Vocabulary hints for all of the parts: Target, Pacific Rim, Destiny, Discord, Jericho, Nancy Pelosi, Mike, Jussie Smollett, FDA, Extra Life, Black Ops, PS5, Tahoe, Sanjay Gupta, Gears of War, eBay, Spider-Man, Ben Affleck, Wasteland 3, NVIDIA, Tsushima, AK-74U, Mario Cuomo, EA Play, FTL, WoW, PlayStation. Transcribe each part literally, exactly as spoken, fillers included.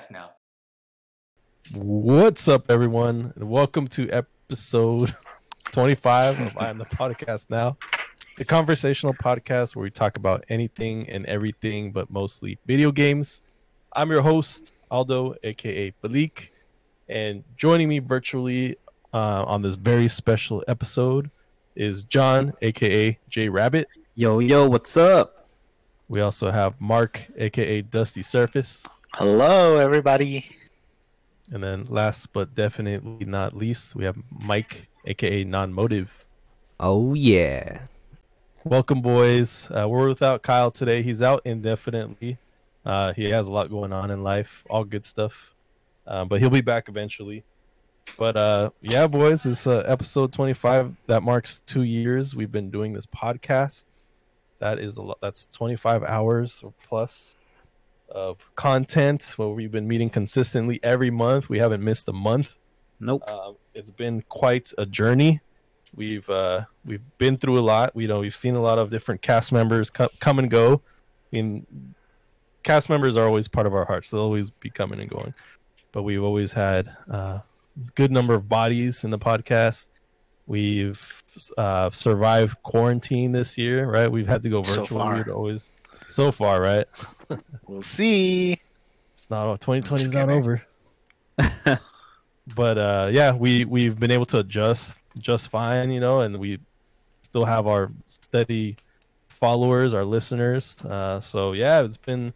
podcast now. What's up, everyone, and welcome to episode twenty-five of I'm the Podcast Now, the conversational podcast where we talk about anything and everything, but mostly video games. I'm your host, Aldo, aka Balik, and joining me virtually uh, on this very special episode is John, aka J Rabbit. Yo, yo, what's up? We also have Mark, aka Dusty Surface. Hello, everybody. And then last but definitely not least, we have Mike, aka Non-Motive. Oh, yeah. Welcome, boys. Uh, we're without Kyle today. He's out indefinitely. Uh, he has a lot going on in life, all good stuff. Uh, but he'll be back eventually. But uh, yeah, boys, it's uh, episode twenty-five. That marks two years we've been doing this podcast. That is a lot. That's twenty-five hours or plus of content where we've been meeting consistently every month. We haven't missed a month. Nope. Um, it's been quite a journey. We've uh, we've been through a lot. We you know we've seen a lot of different cast members co- come and go. I mean, cast members are always part of our hearts. They'll always be coming and going. But we've always had uh, a good number of bodies in the podcast. We've uh, survived quarantine this year, right? We've had to go virtual. So far, We'd always, so far, right? We'll see. It's not twenty twenty is not over. But uh, yeah, we we've been able to adjust just fine, you know, and we still have our steady followers, our listeners. Uh, so yeah, it's been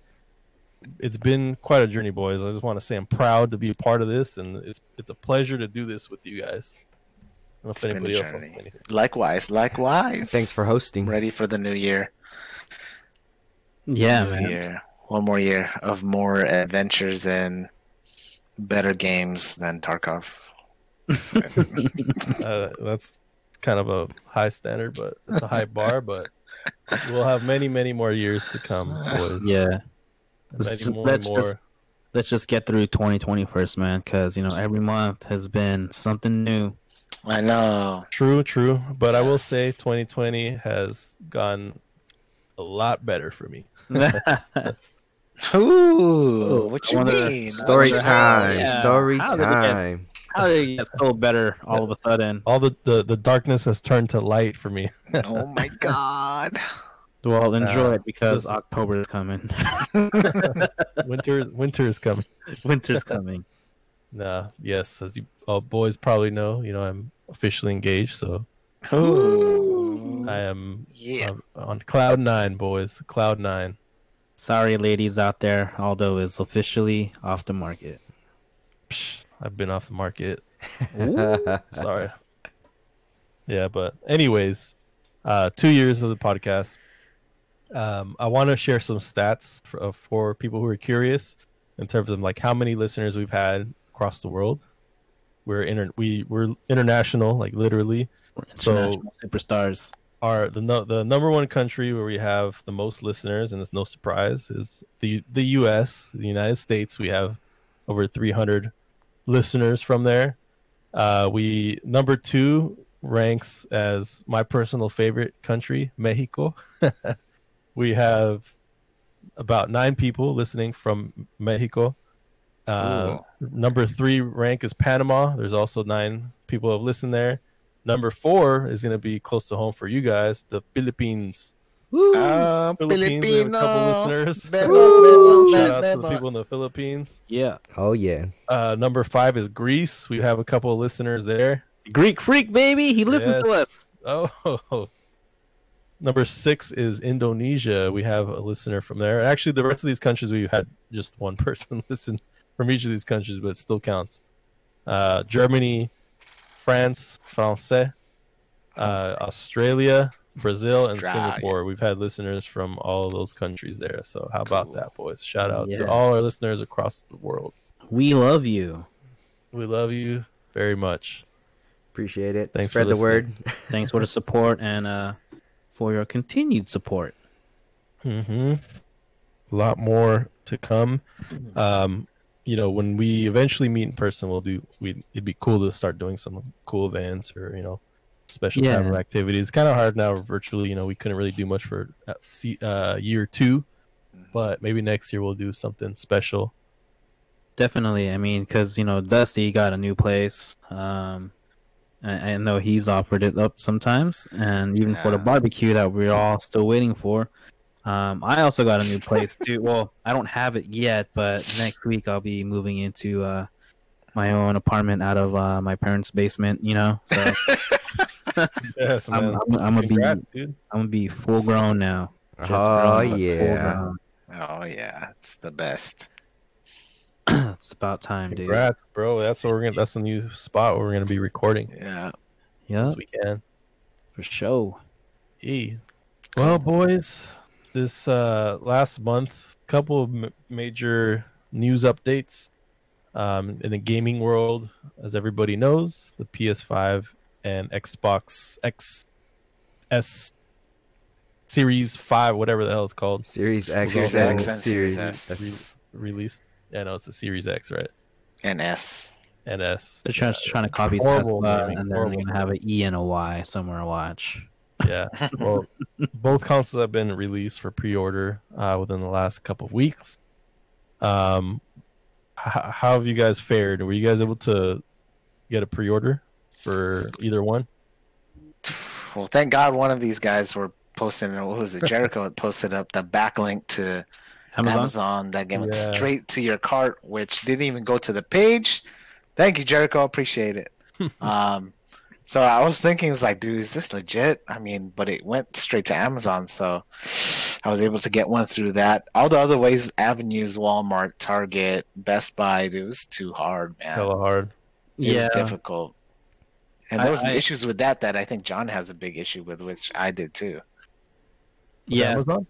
it's been quite a journey, boys. I just want to say I'm proud to be a part of this, and it's it's a pleasure to do this with you guys. I don't know if anybody else wants anything. Likewise, likewise. Thanks for hosting. Ready for the new year. Yeah, man. Year. One more year of more adventures and better games than Tarkov. uh, that's kind of a high standard, but it's a high bar. But we'll have many, many more years to come, boys. Yeah. Let's just, more let's, more. Just, let's just get through twenty twenty first, man, because you know every month has been something new. I know. True, true. But yes. I will say twenty twenty has gone a lot better for me. Ooh, what you mean? Story time. Yeah. Story how time. Did get, how did it get so better all of a sudden? All the, the, the darkness has turned to light for me. Oh my god. Well, enjoy uh, it because October is coming. winter winter is coming. Winter's coming. Nah, yes, as you all boys probably know, you know, I'm officially engaged, so Ooh. I am yeah. on cloud nine, boys. Cloud nine. Sorry, ladies out there. Aldo is officially off the market. Psh, I've been off the market. Sorry. Yeah, but anyways, uh, two years of the podcast. Um, I want to share some stats for, uh, for people who are curious in terms of like how many listeners we've had across the world. We're inter- we we're international, like literally. We're international so superstars. Our the no, the number one country where we have the most listeners, and it's no surprise, is the the U S, the United States. We have over three hundred listeners from there. Uh, we number two ranks as my personal favorite country, Mexico. We have about nine people listening from Mexico. Uh, number three rank is Panama. There's also nine people who have listened there. Number four is going to be close to home for you guys, the Philippines. Woo! Uh, Philippines, we have a couple listeners. Beba, Beba, Shout out Beba. to the people in the Philippines. Yeah. Oh, yeah. Uh, number five is Greece. We have a couple of listeners there. Greek freak, baby. He listens yes. to us. Oh. Number six is Indonesia. We have a listener from there. Actually, the rest of these countries, we've had just one person listen from each of these countries, but it still counts. Uh, Germany, France, Francais, uh, Australia, Brazil, and Singapore. We've had listeners from all those countries there. So how about cool. that, boys? Shout out yeah. to all our listeners across the world. We love you. We love you very much. Appreciate it. Thanks Spread the word. Thanks for the support and uh, for your continued support. Mm-hmm. A lot more to come. Um, You know, when we eventually meet in person, we'll do. We it'd be cool to start doing some cool events or you know, special yeah. time activities. It's kind of hard now virtually. You know, we couldn't really do much for uh, year two, but maybe next year we'll do something special. Definitely. I mean, because, you know, Dusty got a new place. Um, I, I know he's offered it up sometimes. And even yeah. for the barbecue that we're all still waiting for. Um, I also got a new place, too. Well, I don't have it yet, but next week I'll be moving into uh, my own apartment out of uh, my parents' basement, you know? So yes, man. I'm, I'm, I'm going to be dude. I'm gonna be full grown now. Just oh, grown, yeah. Oh, yeah. It's the best. It's about time, dude. Congrats, bro. That's what we're gonna. That's the new spot where we're gonna be recording. Yeah, yeah. This weekend, for sure. E. Well, boys, this uh, last month, couple of m- major news updates um, in the gaming world. As everybody knows, the P S five and Xbox X S Series five, whatever the hell it's called, Series X, Series X, and Series S re- released. I know it's the Series X, right? N S. N S. They're yeah. just trying to copy horrible Tesla, gaming, and then they're going to have an E and a Y somewhere to watch. Yeah. Well, both consoles have been released for pre-order uh, within the last couple of weeks. Um, h- how have you guys fared? Were you guys able to get a pre-order for either one? Well, thank God one of these guys were posting, what was it, Jericho posted up the backlink to Amazon? Amazon that went yeah. straight to your cart, which didn't even go to the page. Thank you, Jericho. Appreciate it. um, so I was thinking, it was like, dude, is this legit? I mean, but it went straight to Amazon, so I was able to get one through that. All the other ways, avenues, Walmart, Target, Best Buy, it was too hard, man. Hella hard. It yeah. was difficult. And there was I, issues with that that I think John has a big issue with, which I did too. Yeah. Amazon?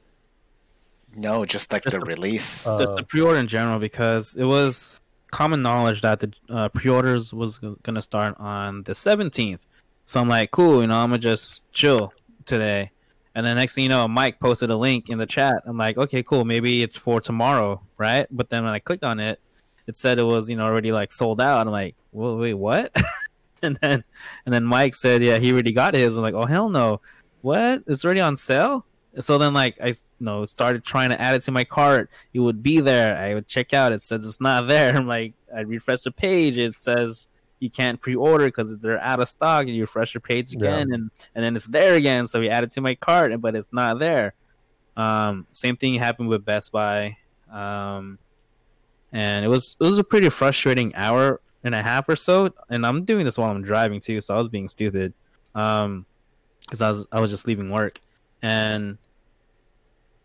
No, just like just the a, release. Just uh, the pre-order in general, because it was common knowledge that the uh, pre-orders was g- going to start on the seventeenth. So I'm like, cool, you know, I'm going to just chill today. And then next thing you know, Mike posted a link in the chat. I'm like, okay, cool, maybe it's for tomorrow, right? But then when I clicked on it, it said it was, you know, already like sold out. I'm like, well, wait, what? and then and then Mike said, yeah, he already got his. I'm like, oh, hell no. What? It's already on sale? So then, like, I you know, started trying to add it to my cart. It would be there. I would check out. It says it's not there. I'm like, I refresh the page. It says you can't pre-order because they're out of stock. And you refresh your page again, yeah. and, and then it's there again. So we add it to my cart, but it's not there. Um, same thing happened with Best Buy. Um, and it was it was a pretty frustrating hour and a half or so. And I'm doing this while I'm driving, too. So I was being stupid um, because I was I was just leaving work. And...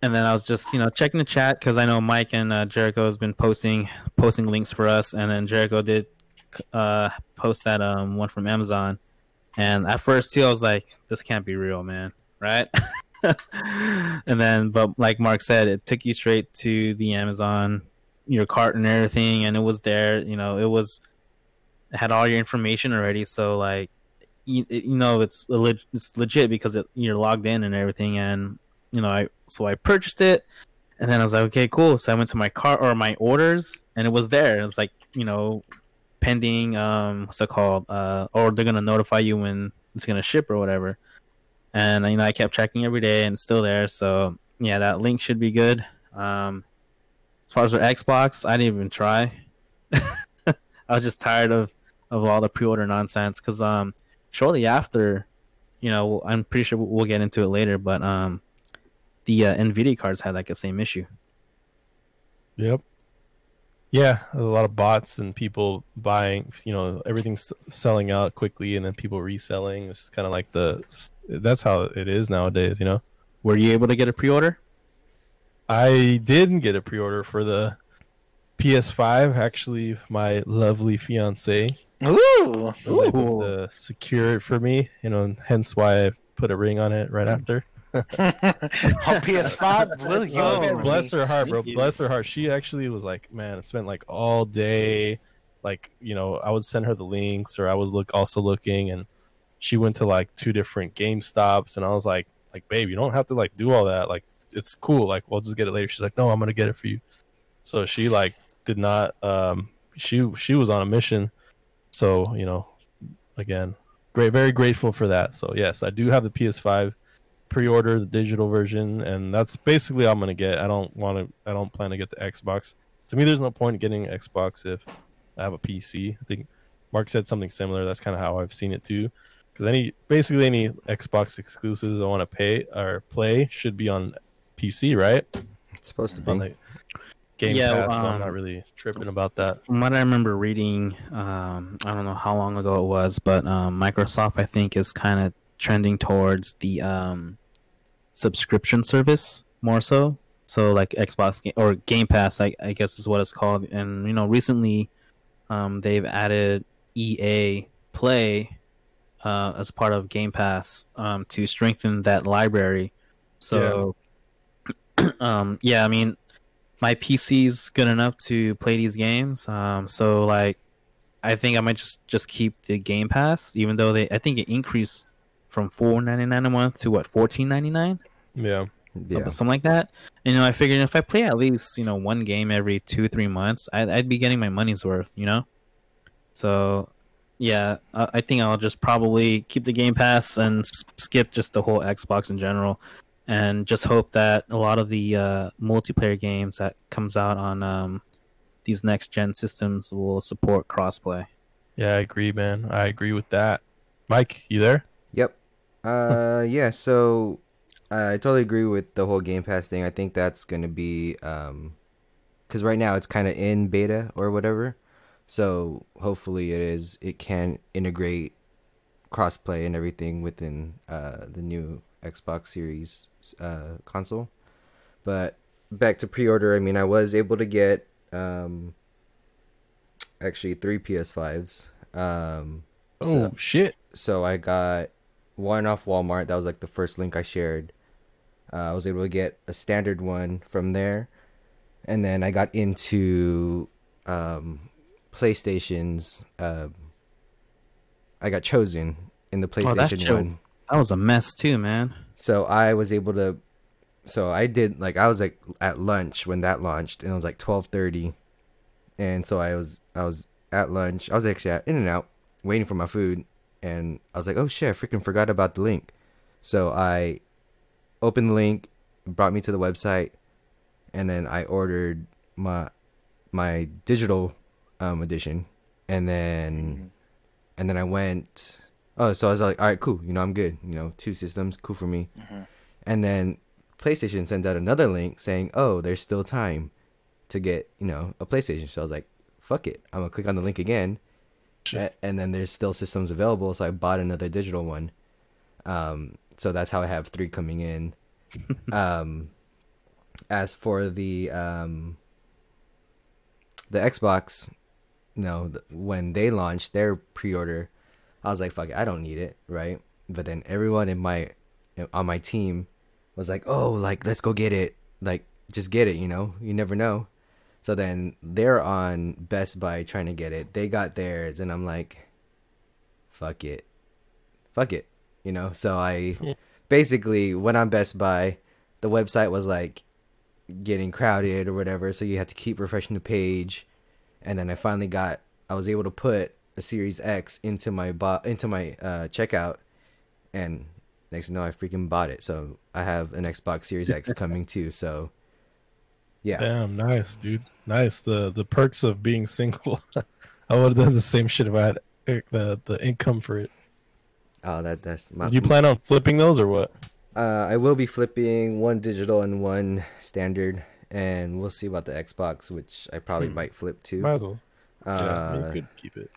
And then I was just, you know, checking the chat because I know Mike and uh, Jericho has been posting posting links for us. And then Jericho did uh, post that um, one from Amazon. And at first, too, I was like, this can't be real, man. Right? And then, but like Mark said, it took you straight to the Amazon, your cart and everything. And it was there. You know, it was, it had all your information already. So, like, you, you know, it's, leg- it's legit because it, you're logged in and everything. And, you know, I so I purchased it, and then I was like, okay, cool. So I went to my cart or my orders, and it was there. It was like, you know, pending. Um, what's it called? Uh, or they're gonna notify you when it's gonna ship or whatever. And you know, I kept checking every day, and it's still there. So yeah, that link should be good. Um, as far as our Xbox, I didn't even try. I was just tired of, of all the pre-order nonsense because um, shortly after, you know, I'm pretty sure we'll get into it later, but um. The uh, NVIDIA cards had like the same issue. Yep. Yeah, a lot of bots and people buying. You know, everything's selling out quickly, and then people reselling. It's just kind of like the. That's how it is nowadays. You know. Were you able to get a pre-order? I didn't get a pre-order for the P S five. Actually, my lovely fiance. Ooh. Was able to secure it for me. You know, and hence why I put a ring on it right after. On P S five, will you? Oh, bless her heart, bro. Bless her heart. She actually was like, man, it spent like all day. Like, you know, I would send her the links, or I was look also looking, and she went to like two different GameStops, and I was like, like, babe, you don't have to like do all that. Like, it's cool. Like, we'll just get it later. She's like, no, I'm gonna get it for you. So she like did not. Um, she she was on a mission. So you know, again, great, very grateful for that. So yes, I do have the P S five. Pre-order the digital version, and that's basically all I'm gonna get. I don't want to. I don't plan to get the Xbox. to me, there's no point in getting an Xbox if I have a P C. I think Mark said something similar. That's kind of how I've seen it too. Because any basically any Xbox exclusives I want to pay or play should be on P C, right? It's supposed to be. On the Game yeah, Pass, um, I'm not really tripping about that. From what I remember reading, um, I don't know how long ago it was, but um, Microsoft, I think, is kind of trending towards the um, subscription service more so. So like Xbox game, or Game Pass, I, I guess is what it's called. And, you know, recently um, they've added E A Play uh, as part of Game Pass um, to strengthen that library. So, yeah, um, yeah I mean, my P C's good enough to play these games. Um, so, like, I think I might just, just keep the Game Pass, even though they I think it increased from four ninety-nine a month to, what, fourteen ninety-nine? Yeah. Yeah. Something like that. You know, I figured if I play at least, you know, one game every two, three months, I'd, I'd be getting my money's worth, you know? So, yeah, I, I think I'll just probably keep the Game Pass and s- skip just the whole Xbox in general and just hope that a lot of the uh, multiplayer games that comes out on um, these next-gen systems will support crossplay. Yeah, I agree, man. I agree with that. Mike, you there? Yep. Uh, yeah, so... Uh, I totally agree with the whole Game Pass thing. I think that's going to be... Um, because right now it's kind of in beta or whatever. So hopefully it is. It can integrate crossplay and everything within uh, the new Xbox Series uh, console. But back to pre-order, I mean, I was able to get um, actually three P S fives. Um, oh, so, shit. So I got one off Walmart. That was like the first link I shared. Uh, I was able to get a standard one from there, and then I got into um, PlayStation's. Uh, I got chosen in the PlayStation oh, that show, one. That was a mess too, man. So I was able to. So I did like I was like at lunch when that launched, and it was like twelve thirty, and so I was I was at lunch. I was actually at In-N-Out waiting for my food, and I was like, oh shit, I freaking forgot about the link. So I opened the link, brought me to the website, and then I ordered my my digital um, edition, and then and then I went, oh, so I was like, all right, cool, you know, I'm good, you know, two systems, cool for me. Uh-huh. And then PlayStation sends out another link saying, oh, there's still time to get, you know, a PlayStation. So I was like, fuck it, I'm gonna click on the link again. And then there's still systems available, so I bought another digital one. Um, so that's how I have three coming in. um, as for the um, the Xbox, you know, when they launched their pre-order, I was like, "Fuck it, I don't need it," right? But then everyone in my on my team was like, "Oh, like let's go get it, like just get it," you know? You never know. So then they're on Best Buy trying to get it. They got theirs, and I'm like, fuck it. Fuck it. You know? So I basically went on Best Buy. The website was, like, getting crowded or whatever, so you had to keep refreshing the page. And then I finally got – I was able to put a Series X into my bo- into my uh, checkout, and next thing you know, I freaking bought it. So I have an Xbox Series X coming too, so – yeah. Damn, nice, dude. Nice. The the perks of being single. I would have done the same shit if I had the, the income for it. Oh, that that's my... Do you plan on flipping those or what? Uh, I will be flipping one digital and one standard, and we'll see about the Xbox, which I probably hmm. might flip too. Might as well. Uh, yeah, you could keep it.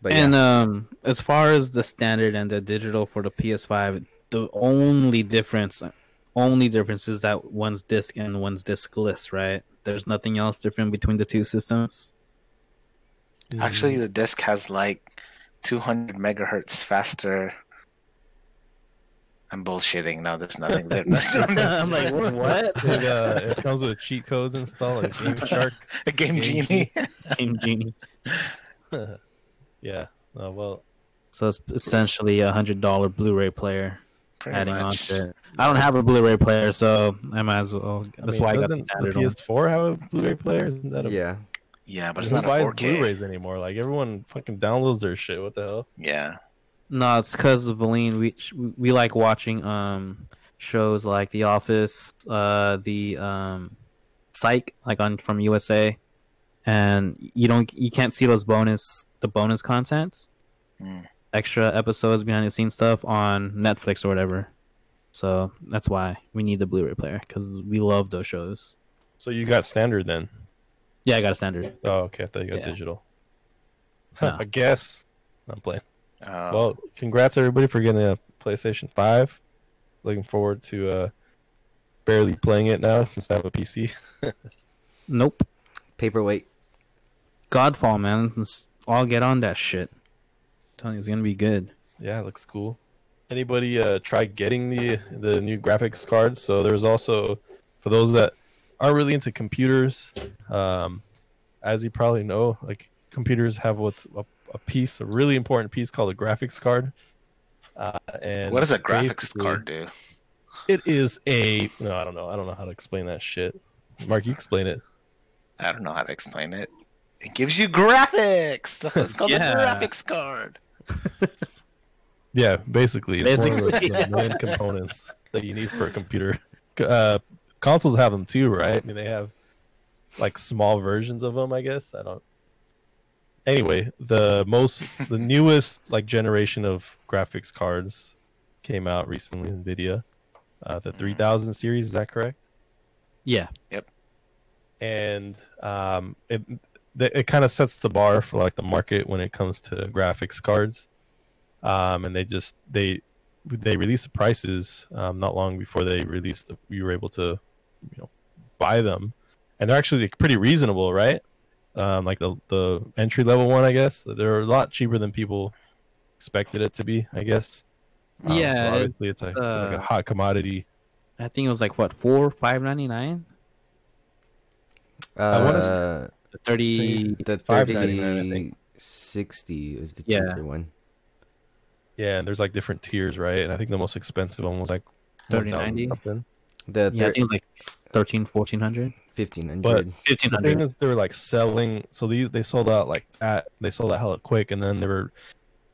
But and yeah. um, as far as the standard and the digital for the P S five, the only difference... Only difference is that one's disc and one's discless, right? There's nothing else different between the two systems. Actually, the disc has like two hundred megahertz faster. I'm bullshitting. No, there's nothing there. I'm like, what? It, uh, it comes with cheat codes installed. Like Game Shark, a Game, game Genie, Game Genie. Yeah. Uh, well, so it's essentially a hundred dollar Blu-ray player. Pretty adding much. On to it. I don't have a Blu-ray player, so I might as well. That's I mean, why I got the standard one. Doesn't the P S four have a Blu-ray player? Isn't that a... Yeah. Yeah, but it's not a four K. Who buys Blu-rays anymore? Like, everyone fucking downloads their shit. What the hell? Yeah. No, it's because of Valine. We we like watching um shows like The Office, uh the um Psych, like on from U S A, and you don't you can't see those bonus the bonus contents, mm. extra episodes, behind the scenes stuff on Netflix or whatever. So that's why we need the Blu-ray player, because we love those shows. So you got standard then? Yeah, I got a standard. Oh, okay. I thought you got yeah. digital. No. I guess. I'm playing. Um, well, congrats everybody for getting a PlayStation five. Looking forward to uh, barely playing it now since I have a P C. Nope. Paperweight. Godfall, man. Let's all get on that shit. I'm telling you, it's going to be good. Yeah, it looks cool. Anybody uh, try getting the the new graphics cards? So there's also, for those that aren't really into computers, um, as you probably know, like computers have what's a, a piece, a really important piece called a graphics card. Uh, and what does a graphics card do? It is a no, I don't know. I don't know how to explain that shit. Mark, you explain it. I don't know how to explain it. It gives you graphics. That's what's called yeah. a graphics card. Yeah, basically, it's basically, one of the, yeah. the main components that you need for a computer. Uh, consoles have them too, right? I mean, they have like small versions of them, I guess. I don't. Anyway, the most, the newest like generation of graphics cards came out recently. NVIDIA, uh, the three thousand series, is that correct? Yeah. Yep. And um, it it kind of sets the bar for like the market when it comes to graphics cards. Um, and they just they they released the prices um, not long before they released the, you were able to you know buy them, and they're actually pretty reasonable, right? Um, like the the entry level one, I guess they're a lot cheaper than people expected it to be, I guess. Um, yeah, so obviously it's, it's a, uh, like a hot commodity. I think it was like what four five ninety nine. Uh, I want to the thirty the five ninety nine. I think sixty is the cheaper yeah. one. Yeah, and there's like different tiers, right? And I think the most expensive one was like thirty ninety something. The thir- yeah, I think like thirteen, fourteen hundred, fifteen hundred, fifteen hundred. The thing is, they were like selling. So these they sold out like that. They sold out hella quick, and then they were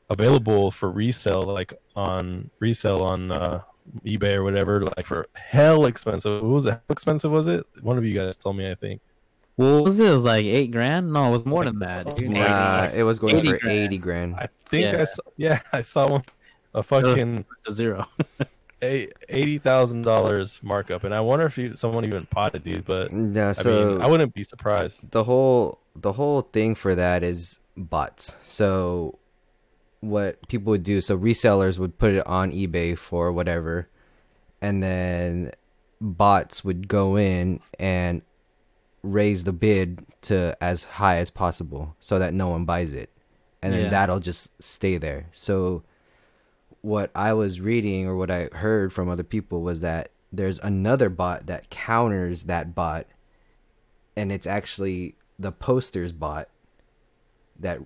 available for resale, like on resale on uh, eBay or whatever, like for hell expensive. What was it? How expensive was it? One of you guys told me, I think. What was it? It was like eight grand? No, it was more than that. Dude. Nah, like it was going for grand. eighty grand. I think yeah. I saw. Yeah, I saw one. A fucking a zero. a eighty thousand dollars markup, and I wonder if you, someone even potted, dude. But yeah, so I mean, I wouldn't be surprised. The whole the whole thing for that is bots. So what people would do? So resellers would put it on eBay for whatever, and then bots would go in and raise the bid to as high as possible so that no one buys it, and then yeah. that'll just stay there. So what I was reading or what I heard from other people was that there's another bot that counters that bot, and it's actually the posters bot that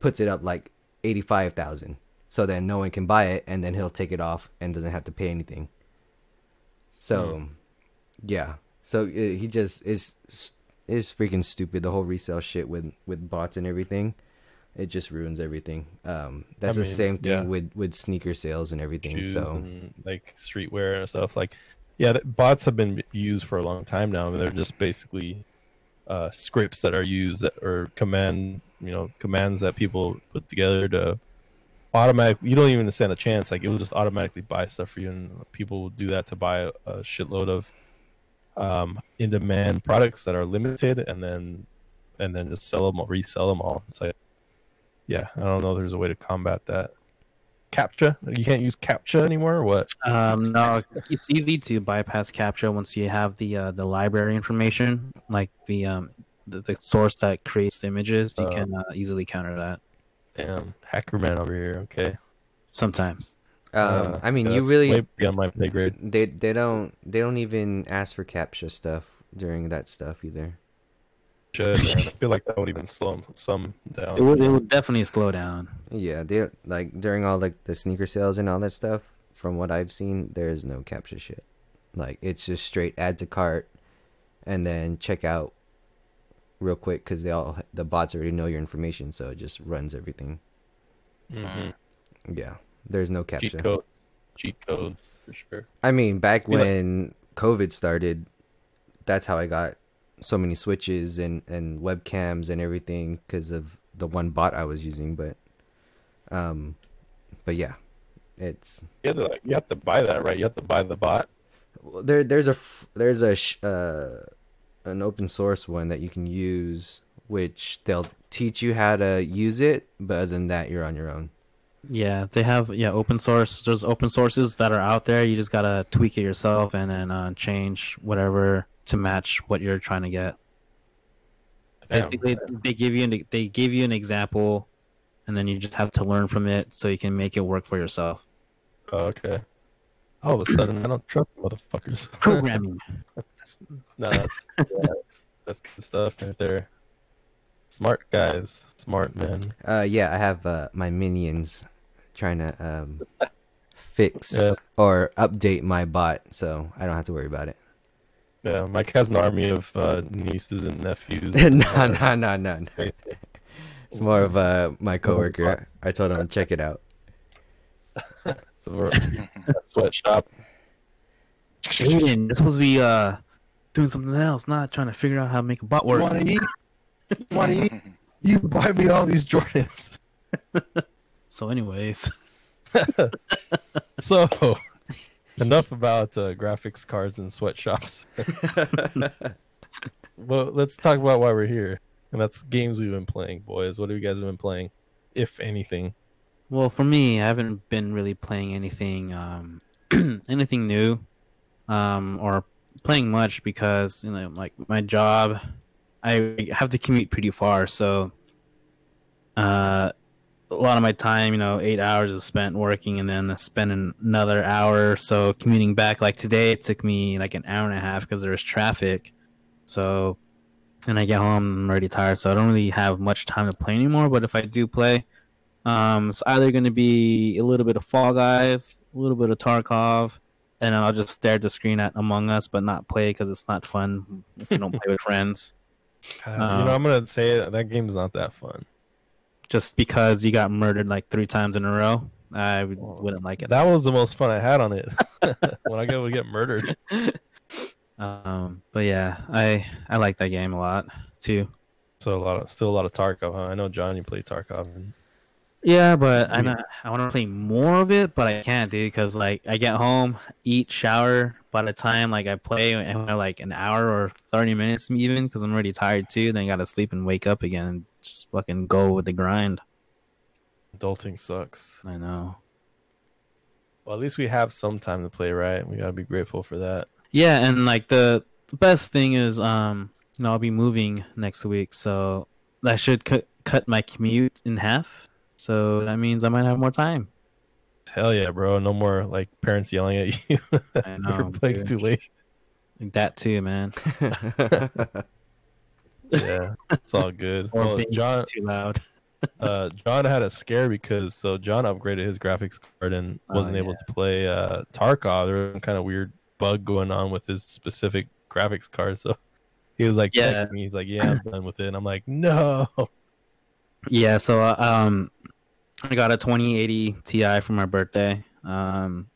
puts it up like eighty-five thousand, so then no one can buy it, and then he'll take it off and doesn't have to pay anything. So mm. yeah So it, he just is is freaking stupid. The whole resale shit with, with bots and everything, it just ruins everything. Um, that's I mean, the same thing yeah. with, with sneaker sales and everything. Shoes so and, like streetwear and stuff. Like, yeah, the, bots have been used for a long time now. I mean, they're just basically uh, scripts that are used that or command you know commands that people put together to automatic. You don't even stand a chance. Like it will just automatically buy stuff for you, and people will do that to buy a, a shitload of. Um, in-demand products that are limited, and then, and then just sell them or resell them all. It's like, yeah, I don't know. There's a way to combat that. CAPTCHA? You can't use CAPTCHA anymore, or what? Um, no, it's easy to bypass CAPTCHA once you have the uh, the library information, like the um the, the source that creates the images. You um, can uh, easily counter that. Damn, hacker man over here. Okay. Sometimes. Um, uh, I mean, yeah, you really beyond my pay grade. They they don't they don't even ask for CAPTCHA stuff during that stuff either. Should, man. I feel like that would even slow some down. It would, it would definitely slow down. Yeah, they like during all like the sneaker sales and all that stuff. From what I've seen, there is no CAPTCHA shit. Like it's just straight add to cart, and then check out real quick because they all the bots already know your information, so it just runs everything. Mm-hmm. Yeah. There's no CAPTCHA. Cheat codes. Cheat codes, for sure. I mean, back when COVID started, that's how I got so many switches and, and webcams and everything because of the one bot I was using, but um, but yeah, it's you have to, you have to buy that, right? You have to buy the bot. Well, there there's a there's a uh, an open source one that you can use, which they'll teach you how to use it, but other than that, you're on your own. Yeah, they have yeah open source. There's open sources that are out there. You just gotta tweak it yourself and then uh, change whatever to match what you're trying to get. Damn. I think they, they give you an, they give you an example, and then you just have to learn from it so you can make it work for yourself. Oh, okay. All of a sudden, I don't trust motherfuckers. Programming. No, that's, yeah, that's that's good stuff right there. Smart guys, smart men. Uh, yeah, I have uh, my minions trying to um fix yeah. or update my bot, so I don't have to worry about it. Yeah, Mike has an army of uh, nieces and nephews. no, no, no, no, no. It's more of uh, my coworker. I told him to check it out. Sweatshop. Jaden, this supposed to be uh, doing something else, not trying to figure out how to make a bot work. Want to eat? Want to eat? You buy me all these Jordans. So, anyways. so. Enough about uh, graphics cards and sweatshops. Well, let's talk about why we're here. And that's games we've been playing, boys. What have you guys been playing, if anything? Well, for me, I haven't been really playing anything um, anything new um, or playing much because, you know, like my job, I have to commute pretty far. So uh, a lot of my time, you know, eight hours is spent working and then spend another hour or so commuting back. Like today, it took me like an hour and a half because there was traffic. So, and I get home, I'm already tired. So I don't really have much time to play anymore. But if I do play, um, it's either going to be a little bit of Fall Guys, a little bit of Tarkov, and I'll just stare at the screen at Among Us, but not play because it's not fun if you don't play with friends. God, um, you know, I'm going to say that, that game's not that fun. Just because you got murdered like three times in a row, I wouldn't like it. That was the most fun I had on it when I go get murdered. Um, but yeah, I I like that game a lot too. So a lot of still a lot of Tarkov, huh? I know John, you play Tarkov. And... Yeah, but I I want to play more of it, but I can't, dude, because like I get home, eat, shower. By the time like I play, and like an hour or thirty minutes even, because I'm already tired too. Then I gotta sleep and wake up again. And just fucking go with the grind. Adulting sucks. I know. Well, at least we have some time to play, right? We gotta be grateful for that. Yeah, and like the best thing is, um, you know, I'll be moving next week, so I should cu- cut my commute in half. So that means I might have more time. Hell yeah, bro! No more like parents yelling at you. I know. You're playing dude. Too late. Like that too, man. Yeah, it's all good. Well, John, too loud. uh, John had a scare because so John upgraded his graphics card and wasn't oh, yeah. able to play uh, Tarkov. There was some kind of weird bug going on with his specific graphics card, so he was like, yeah. texting me. He's like, yeah, I'm done with it. And I'm like, no. Yeah, so uh, um, I got a twenty eighty Ti for my birthday, um,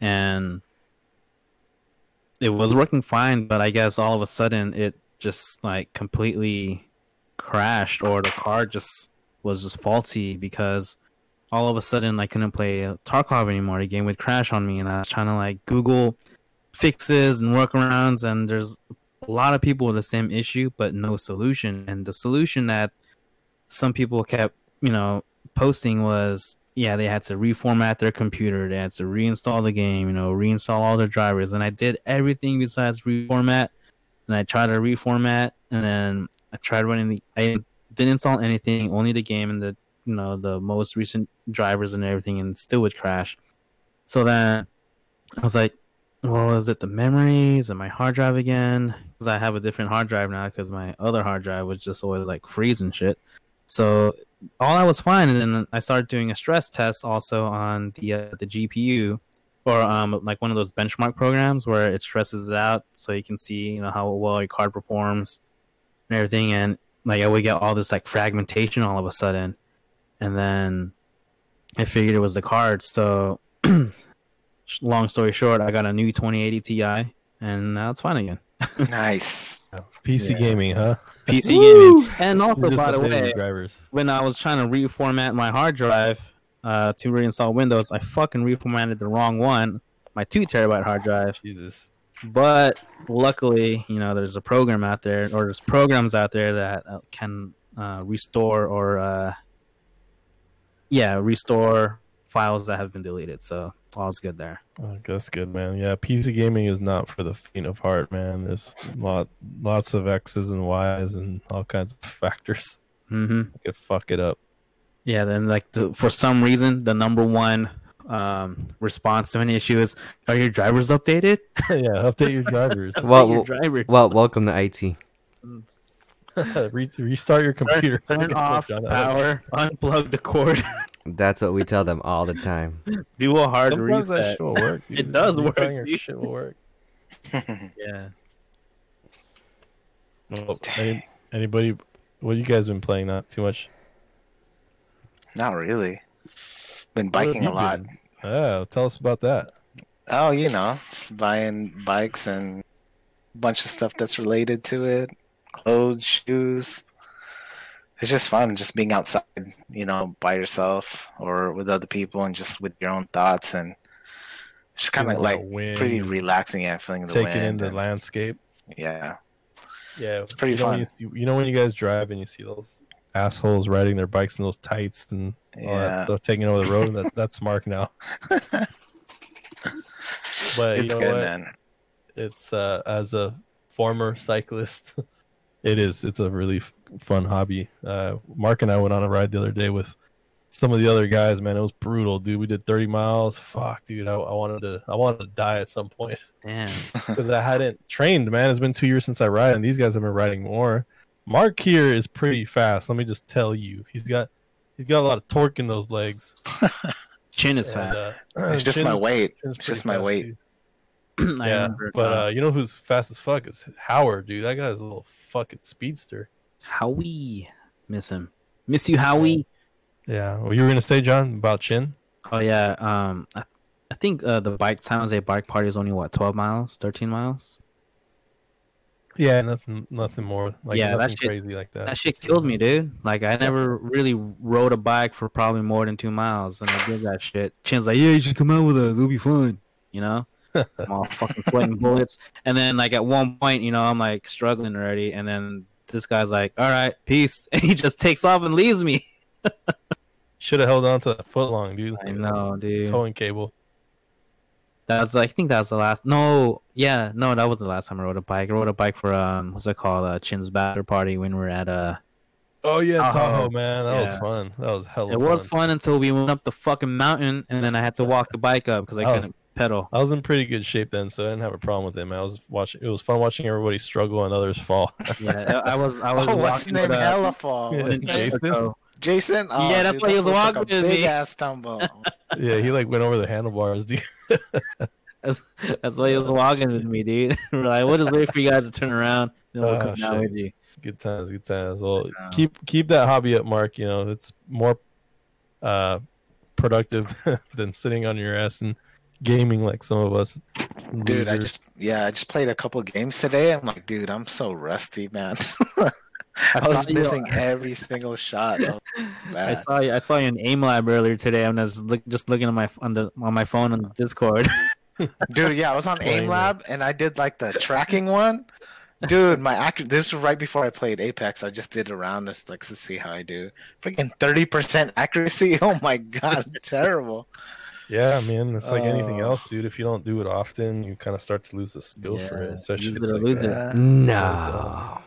and it was working fine, but I guess all of a sudden it just like completely crashed, or the card just was just faulty because all of a sudden I couldn't play Tarkov anymore. The game would crash on me, and I was trying to like Google fixes and workarounds, and there's a lot of people with the same issue but no solution. And the solution that some people kept, you know, posting was, yeah, they had to reformat their computer, they had to reinstall the game, you know, reinstall all their drivers. And I did everything besides reformat. And I tried to reformat, and then I tried running the. I didn't install anything, only the game and the, you know, the most recent drivers and everything, and it still would crash. So then I was like, "Well, is it the memories and my hard drive again?" Because I have a different hard drive now, because my other hard drive was just always like freezing shit. So all I was fine, and then I started doing a stress test also on the uh, the G P U. Or um, like one of those benchmark programs where it stresses it out so you can see, you know, how well your card performs and everything. And like I would get all this like fragmentation all of a sudden, and then I figured it was the card. So long story short, I got a new twenty eighty Ti, and now it's fine again. Nice. P C yeah. gaming, huh? P C Woo! gaming. And also, by the way, drivers. when I was trying to reformat my hard drive uh, to reinstall Windows, I fucking reformatted the wrong one, my two terabyte hard drive. Jesus. But luckily, you know, there's a program out there, or there's programs out there that can uh, restore or, uh, yeah, restore files that have been deleted. So all's good there. Oh, that's good, man. Yeah, P C gaming is not for the faint of heart, man. There's lot, lots of X's and Y's and all kinds of factors. Mm-hmm. You could fuck it up. Yeah, then like the, for some reason, the number one um response to an issue is, are your drivers updated? Yeah, update your drivers. Well, your drivers. well, welcome to I T. Re- restart your computer. Turn, turn off power. Unplug the cord. That's what we tell them all the time. Do a hard Sometimes reset. That shit will work, dude. It does work. Your shit will work. Yeah. Well, any, anybody? What you guys been playing? Not too much. Not really. Been biking a lot. Been? Oh, tell us about that. Oh, you know, just buying bikes and a bunch of stuff that's related to it. Clothes, shoes. It's just fun just being outside, you know, by yourself or with other people and just with your own thoughts, and it's just kind of like pretty relaxing. Yeah, feeling the wind. Taking in the landscape. Yeah. Yeah. It's pretty fun. You know when you guys drive and you see those assholes riding their bikes in those tights and all yeah. that stuff, taking over the road. That, that's Mark now. But it's you know good, what? man. It's uh, as a former cyclist, it is. It's a really f- fun hobby. Uh, Mark and I went on a ride the other day with some of the other guys. Man, it was brutal, dude. We did thirty miles. Fuck, dude. I, I wanted to. I wanted to die at some point. Damn. Because I hadn't trained, man. It's been two years since I ride, and these guys have been riding more. Mark here is pretty fast. Let me just tell you, he's got he's got a lot of torque in those legs. Chin is and, fast. Uh, it's just chin, my weight. It's just my weight. Yeah, but uh, you know who's fast as fuck is Howard, dude. That guy's a little fucking speedster. Howie, miss him. Miss you, Howie. Yeah. Well, you were gonna say, John, about Chin? Oh yeah. Um, I, I think uh, the bike San Jose bike party is only what twelve miles, thirteen miles. Yeah, nothing, nothing more. Like, yeah, nothing that shit, crazy like that. That shit killed me, dude. Like, I never really rode a bike for probably more than two miles, and I did that shit. Chin's like, yeah, you should come out with us. It'll be fun, you know. I'm all fucking sweating bullets, and then like at one point, you know, I'm like struggling already, and then this guy's like, "All right, peace," and he just takes off and leaves me. Should have held on to that footlong, dude. I know, dude. Towing cable. That was, I think that was the last. No, yeah, no, that was the last time I rode a bike. I rode a bike for um, what's it called? Uh, Chin's bachelor party when we were at uh Oh yeah, Tahoe, man, that yeah. was fun. That was hella. It fun. was fun until we went up the fucking mountain, and then I had to walk the bike up because I, I couldn't was, pedal. I was in pretty good shape then, so I didn't have a problem with it. Man, I was watching. It was fun watching everybody struggle and others fall. Yeah, I was. I was. Oh, what's his name? Hella fall. Yeah, Jason. Jason. Oh, yeah, that's dude, why he was walking like with me. Big ass tumble. Yeah, he like went over the handlebars, dude. that's, that's why he was walking with me, dude. We're like, we'll just wait for you guys to turn around, then we'll oh, come shit. down with you. Good times, good times. Well, wow. keep keep that hobby up, Mark. You know, it's more uh, productive than sitting on your ass and gaming like some of us. Dude, losers. I just yeah, I just played a couple games today. I'm like, dude, I'm so rusty, man. I was missing you. every single shot. I saw you. I saw you in Aim Lab earlier today. I'm just look, just looking on my on the on my phone on Discord. Dude, yeah, I was on oh, Aim Lab man. and I did like the tracking one. Dude, my accuracy. This was right before I played Apex. I just did a round just like to see how I do. Freaking thirty percent accuracy. Oh my god, terrible. Yeah, man, it's like uh, anything else, dude. If you don't do it often, you kind of start to lose the skill yeah, for it. Especially it's like, lose it. Uh, no.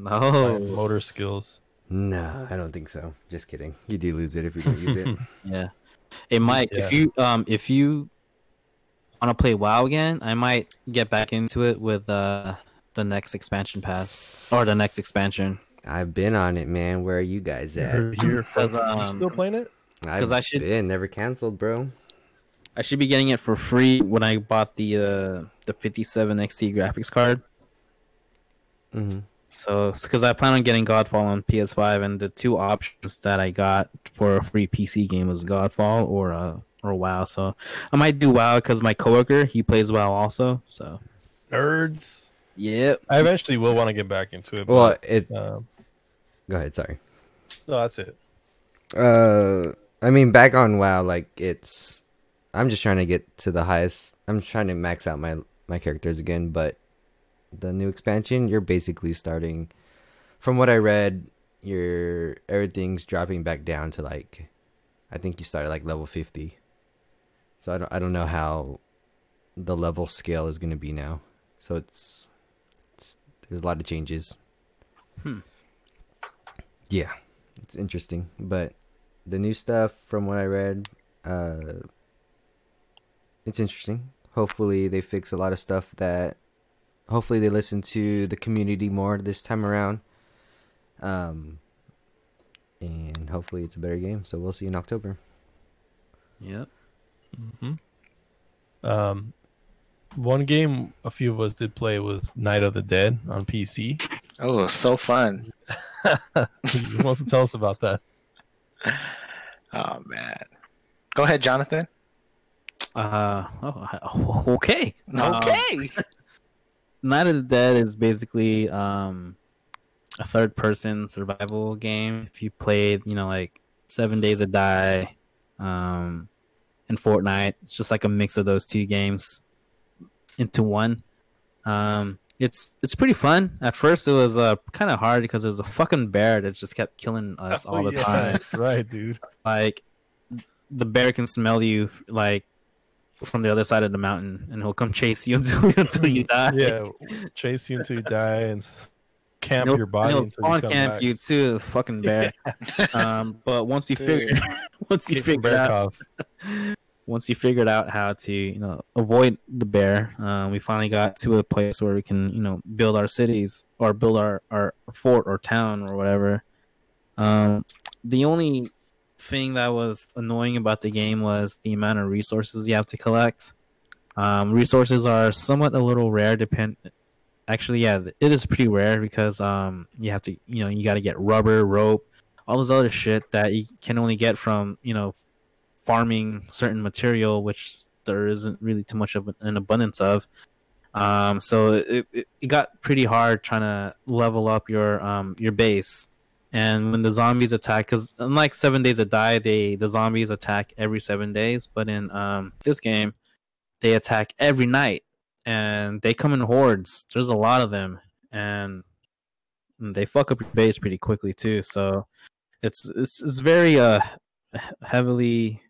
No motor skills. No, I don't think so. Just kidding. You do lose it if you don't use it. Yeah. Hey Mike, yeah. if you um if you want to play WoW again, I might get back into it with uh the next expansion pass or the next expansion. I've been on it, man. Where are you guys at? You're, you're from, um, you still playing it? Because I should. Been, never canceled, bro. I should be getting it for free when I bought the uh the fifty-seven X T graphics card. Mm-hmm. So, because I plan on getting Godfall on P S five, and the two options that I got for a free P C game was Godfall or uh, or WoW. So I might do WoW because my coworker, he plays WoW also. So nerds, Yep. I eventually will want to get back into it. But, well, it. Um, go ahead. Sorry. No, that's it. Uh, I mean, back on WoW, like it's. I'm just trying to get to the highest. I'm trying to max out my my characters again, but the new expansion, you're basically starting. From what I read, your everything's dropping back down to like, I think you started like level fifty. So I don't I don't know how the level scale is going to be now. So it's, it's there's a lot of changes. Hmm. Yeah, it's interesting, but the new stuff from what I read, uh, it's interesting. Hopefully they fix a lot of stuff that. Hopefully they listen to the community more this time around. Um, and hopefully it's a better game. So we'll see in October. Yep. Mm-hmm. Um, one game a few of us did play was Night of the Dead on P C. Oh, so fun. Who wants to tell us about that? Oh, man. Go ahead, Jonathan. Uh, oh, okay. Okay. Um, Night of the Dead is basically um, a third-person survival game. If you played, you know, like Seven Days to Die, um, and Fortnite, it's just like a mix of those two games into one. Um, it's it's pretty fun. At first, it was uh, kind of hard because there was a fucking bear that just kept killing us oh, all the yeah. time. Right, dude. Like the bear can smell you, like. From the other side of the mountain, and he'll come chase you until, until you die. Yeah, chase you until you die, and camp and your body. And he'll until you come camp back. You too, fucking bear. Yeah. Um, but once you figure, once you Get figure out, once you figured out how to, you know, avoid the bear, uh, we finally got to a place where we can, you know, build our cities or build our, our fort or town or whatever. Um, the only thing that was annoying about the game was the amount of resources you have to collect. Um, resources are somewhat a little rare. Depend, actually, yeah, it is pretty rare because um, you have to, you know, you got to get rubber, rope, all this other shit that you can only get from, you know, farming certain material, which there isn't really too much of an abundance of. Um, so it, it, it got pretty hard trying to level up your um, your base. And when the zombies attack, because unlike Seven Days to Die, they the zombies attack every seven days. But in um, this game, they attack every night, and they come in hordes. There's a lot of them, and they fuck up your base pretty quickly too. So it's it's it's very uh heavily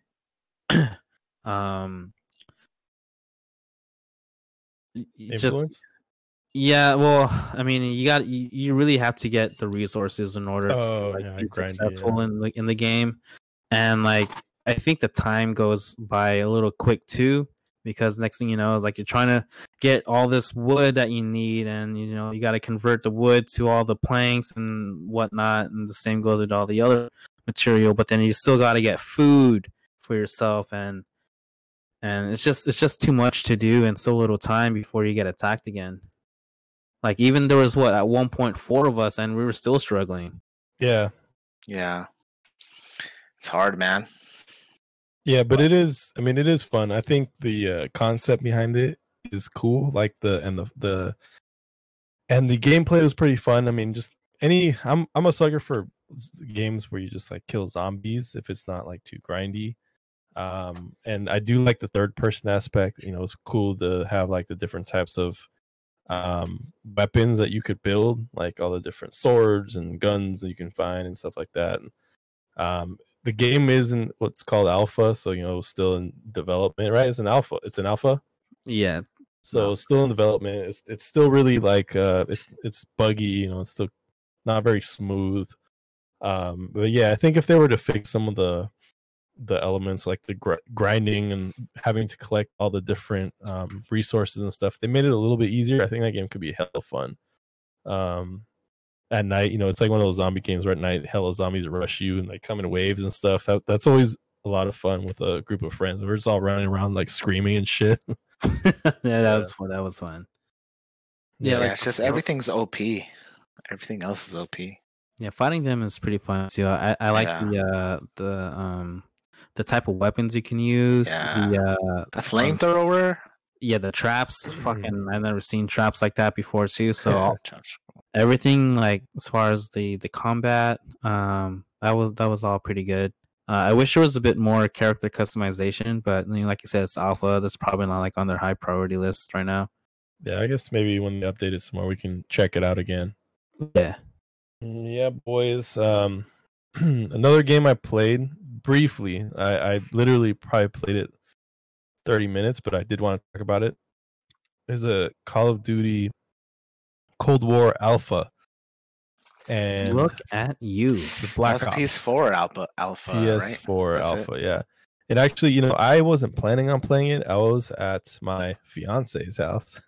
um influenced. Yeah, well, I mean, you got you, you really have to get the resources in order oh, to like, yeah, be grind, successful yeah. in like in the game, and like I think the time goes by a little quick too, because next thing you know, like you're trying to get all this wood that you need, and you know you got to convert the wood to all the planks and whatnot, and the same goes with all the other material. But then you still got to get food for yourself, and and it's just it's just too much to do in so little time before you get attacked again. Like, even there was, what, at one point, four of us, and we were still struggling. Yeah. Yeah. It's hard, man. Yeah, but it is, I mean, it is fun. I think the uh, concept behind it is cool. Like, the, and the, the, and the gameplay was pretty fun. I mean, just any, I'm, I'm a sucker for games where you just, like, kill zombies if it's not, like, too grindy. Um, and I do like the third-person aspect. You know, it's cool to have, like, the different types of um weapons that you could build, like all the different swords and guns that you can find and stuff like that. And, um the game isn't what's called alpha, so you know still in development, right? It's an alpha. It's an alpha. Yeah. So it's still in development. It's it's still really like uh it's it's buggy, you know, it's still not very smooth. Um but yeah, I think if they were to fix some of the the elements like the gr- grinding and having to collect all the different um, resources and stuff, they made it a little bit easier. I think that game could be hella fun. Um, at night, you know, it's like one of those zombie games where at night, hella zombies rush you and they come in waves and stuff. That, that's always a lot of fun with a group of friends. We're just all running around like screaming and shit. yeah, that was fun. That was fun. Yeah, yeah like, it's just everything's O P. Everything else is O P. Yeah, fighting them is pretty fun too. I, I like yeah. the uh, the um. the type of weapons you can use. Yeah. The, uh, the flamethrower. Yeah, the traps, fucking, I've never seen traps like that before too. So yeah, everything, like as far as the, the combat, um, that was that was all pretty good. Uh, I wish there was a bit more character customization, but I mean, like you said, it's alpha. That's probably not like on their high priority list right now. Yeah, I guess maybe when they update it some more, we can check it out again. Yeah, yeah, boys. Um, another game I played briefly. I, I literally probably played it thirty minutes, but I did want to talk about it. Is a Call of Duty Cold War Alpha. And look at you, the Black Ops P S four Alpha, Alpha, P S four right? Alpha, it. Yeah. It actually, you know, I wasn't planning on playing it. I was at my fiance's house,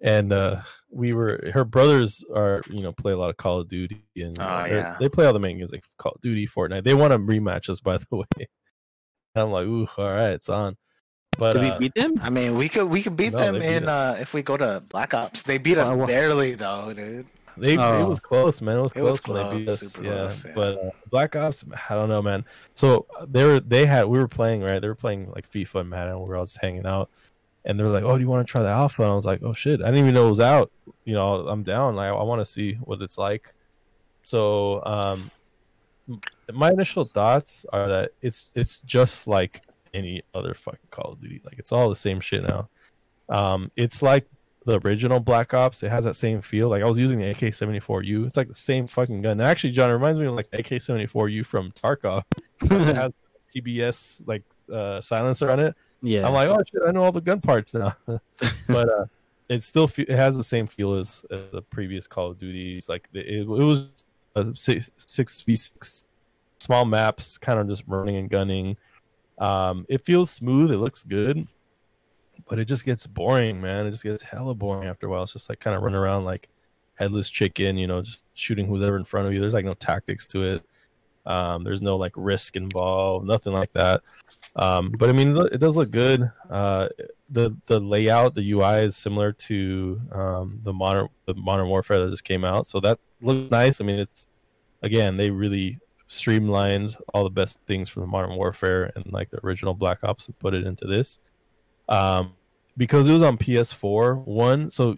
and uh, we were. Her brothers are, you know, play a lot of Call of Duty, and oh, yeah. they play all the main games like Call of Duty, Fortnite. They want to rematch us, by the way. And I'm like, ooh, all right, it's on. But, Did uh, we beat them? I mean, we could we could beat no, them beat in uh, if we go to Black Ops. They beat us oh, well. barely though, dude. They oh. it was close, man. It was it close. Was close. They beat us. Yeah. Close, yeah. But uh, Black Ops, I don't know, man. So they were they had we were playing right. They were playing like FIFA and Madden. We were all just hanging out, and they're like, "Oh, do you want to try the alpha?" And I was like, "Oh shit, I didn't even know it was out." You know, I'm down. Like, I want to see what it's like. So, um, my initial thoughts are that it's it's just like any other fucking Call of Duty. Like, it's all the same shit now. Um, it's like the original Black Ops. It has that same feel. Like, I was using the A K seventy-four U. It's like the same fucking gun. And actually, John, it reminds me of like the A K seventy-four U from Tarkov. It has T B S like uh, silencer on it. Yeah, I'm like, oh shit, I know all the gun parts now. But uh, it still fe- it has the same feel as, as the previous Call of Duty. It's like it, it was a six, six v six, small maps, kind of just running and gunning. Um, it feels smooth. It looks good. But it just gets boring, man. It just gets hella boring after a while. It's just like kind of running around like headless chicken, you know, just shooting whoever in front of you. There's like no tactics to it. Um, there's no like risk involved, nothing like that. Um, but I mean, it does look good. Uh, the the layout, the U I is similar to um, the modern the Modern Warfare that just came out, so that looks nice. I mean, it's again, they really streamlined all the best things from the Modern Warfare and like the original Black Ops and put it into this. Um, because it was on P S four one, so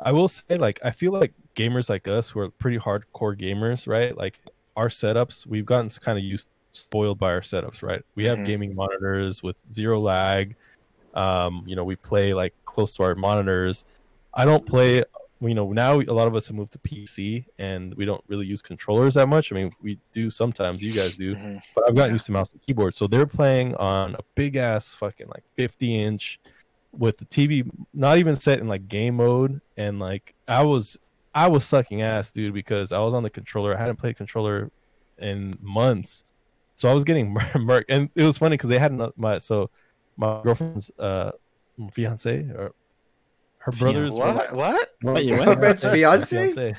I will say, like, I feel like gamers like us who are pretty hardcore gamers, right? Like, our setups, we've gotten kind of used, spoiled by our setups, right? We have mm-hmm. gaming monitors with zero lag. Um, you know, we play like close to our monitors. I don't play, you know, now a lot of us have moved to P C and we don't really use controllers that much. I mean, we do sometimes, you guys do, mm-hmm. but I've gotten yeah. used to mouse and keyboard. So they're playing on a big ass fucking like fifty inch with the T V not even set in like game mode. And like I was I was sucking ass, dude, because I was on the controller. I hadn't played controller in months. So I was getting murked. And it was funny because they hadn't my so my girlfriend's uh fiance or her brothers. What? Like, what? What? Your girlfriend's fiance?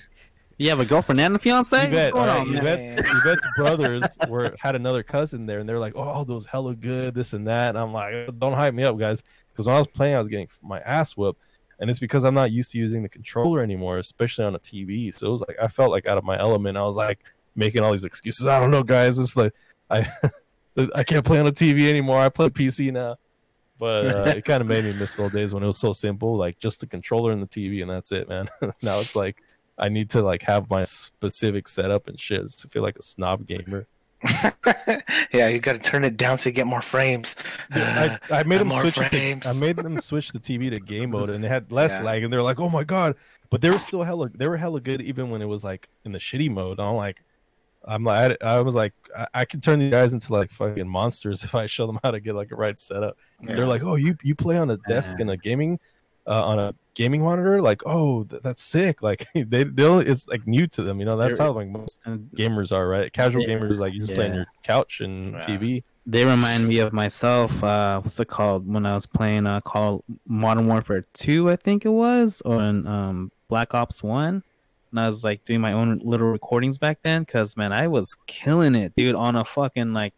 You have a girlfriend and a fiance? Yvette, oh, right? Yvette, Yvette's brothers were had another cousin there, and they're like, "Oh, those hella good, this and that." And I'm like, "Don't hype me up, guys," because when I was playing, I was getting my ass whooped, and it's because I'm not used to using the controller anymore, especially on a T V. So it was like I felt like out of my element. I was like making all these excuses. I don't know, guys. It's like I I can't play on a T V anymore. I play P C now. But uh, it kind of made me miss those days when it was so simple, like just the controller and the T V, and that's it, man. Now it's like I need to like have my specific setup and shit to feel like a snob gamer. Yeah, you got to turn it down so you get more frames. Yeah, I, I made them switch. To, I made them switch the T V to game mode, and it had less yeah. lag. And they're like, "Oh my god!" But they were still hella. They were hella good even when it was like in the shitty mode. And I'm like, I'm like, I, I was like, I, I could turn these guys into like fucking monsters if I show them how to get like a right setup. Yeah. They're like, "Oh, you, you play on a desk and a gaming, uh, on a gaming monitor? Like, oh, th- that's sick!" Like they, they only, it's like new to them, you know. That's They're, how like most gamers are, right? Casual yeah. gamers, like you just yeah. play on your couch and yeah. T V. They remind me of myself. Uh, what's it called? When I was playing uh, called Modern Warfare Two, I think it was, or in, um, Black Ops One. And I was like doing my own little recordings back then, because man, I was killing it, dude, on a fucking like,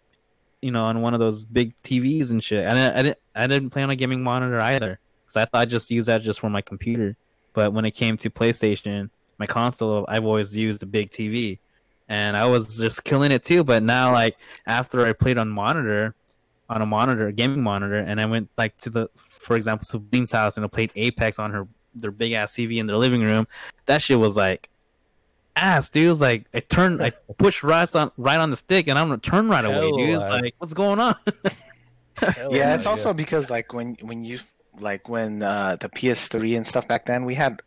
you know, on one of those big T Vs and shit. And I, I didn't, I didn't play on a gaming monitor either, because I thought I just use that just for my computer. But when it came to PlayStation, my console, I've always used a big T V, and I was just killing it too. But now, like after I played on monitor, on a monitor, a gaming monitor, and I went like to the, for example, Sabine's house, and I played Apex on her their big ass T V in their living room. That shit was like ass, dude. It was like I turned, I pushed right on right on the stick, and I'm gonna turn right away, Hell dude. Life. Like, what's going on? Yeah, it's also because like when when you like when uh, the P S three and stuff back then, we had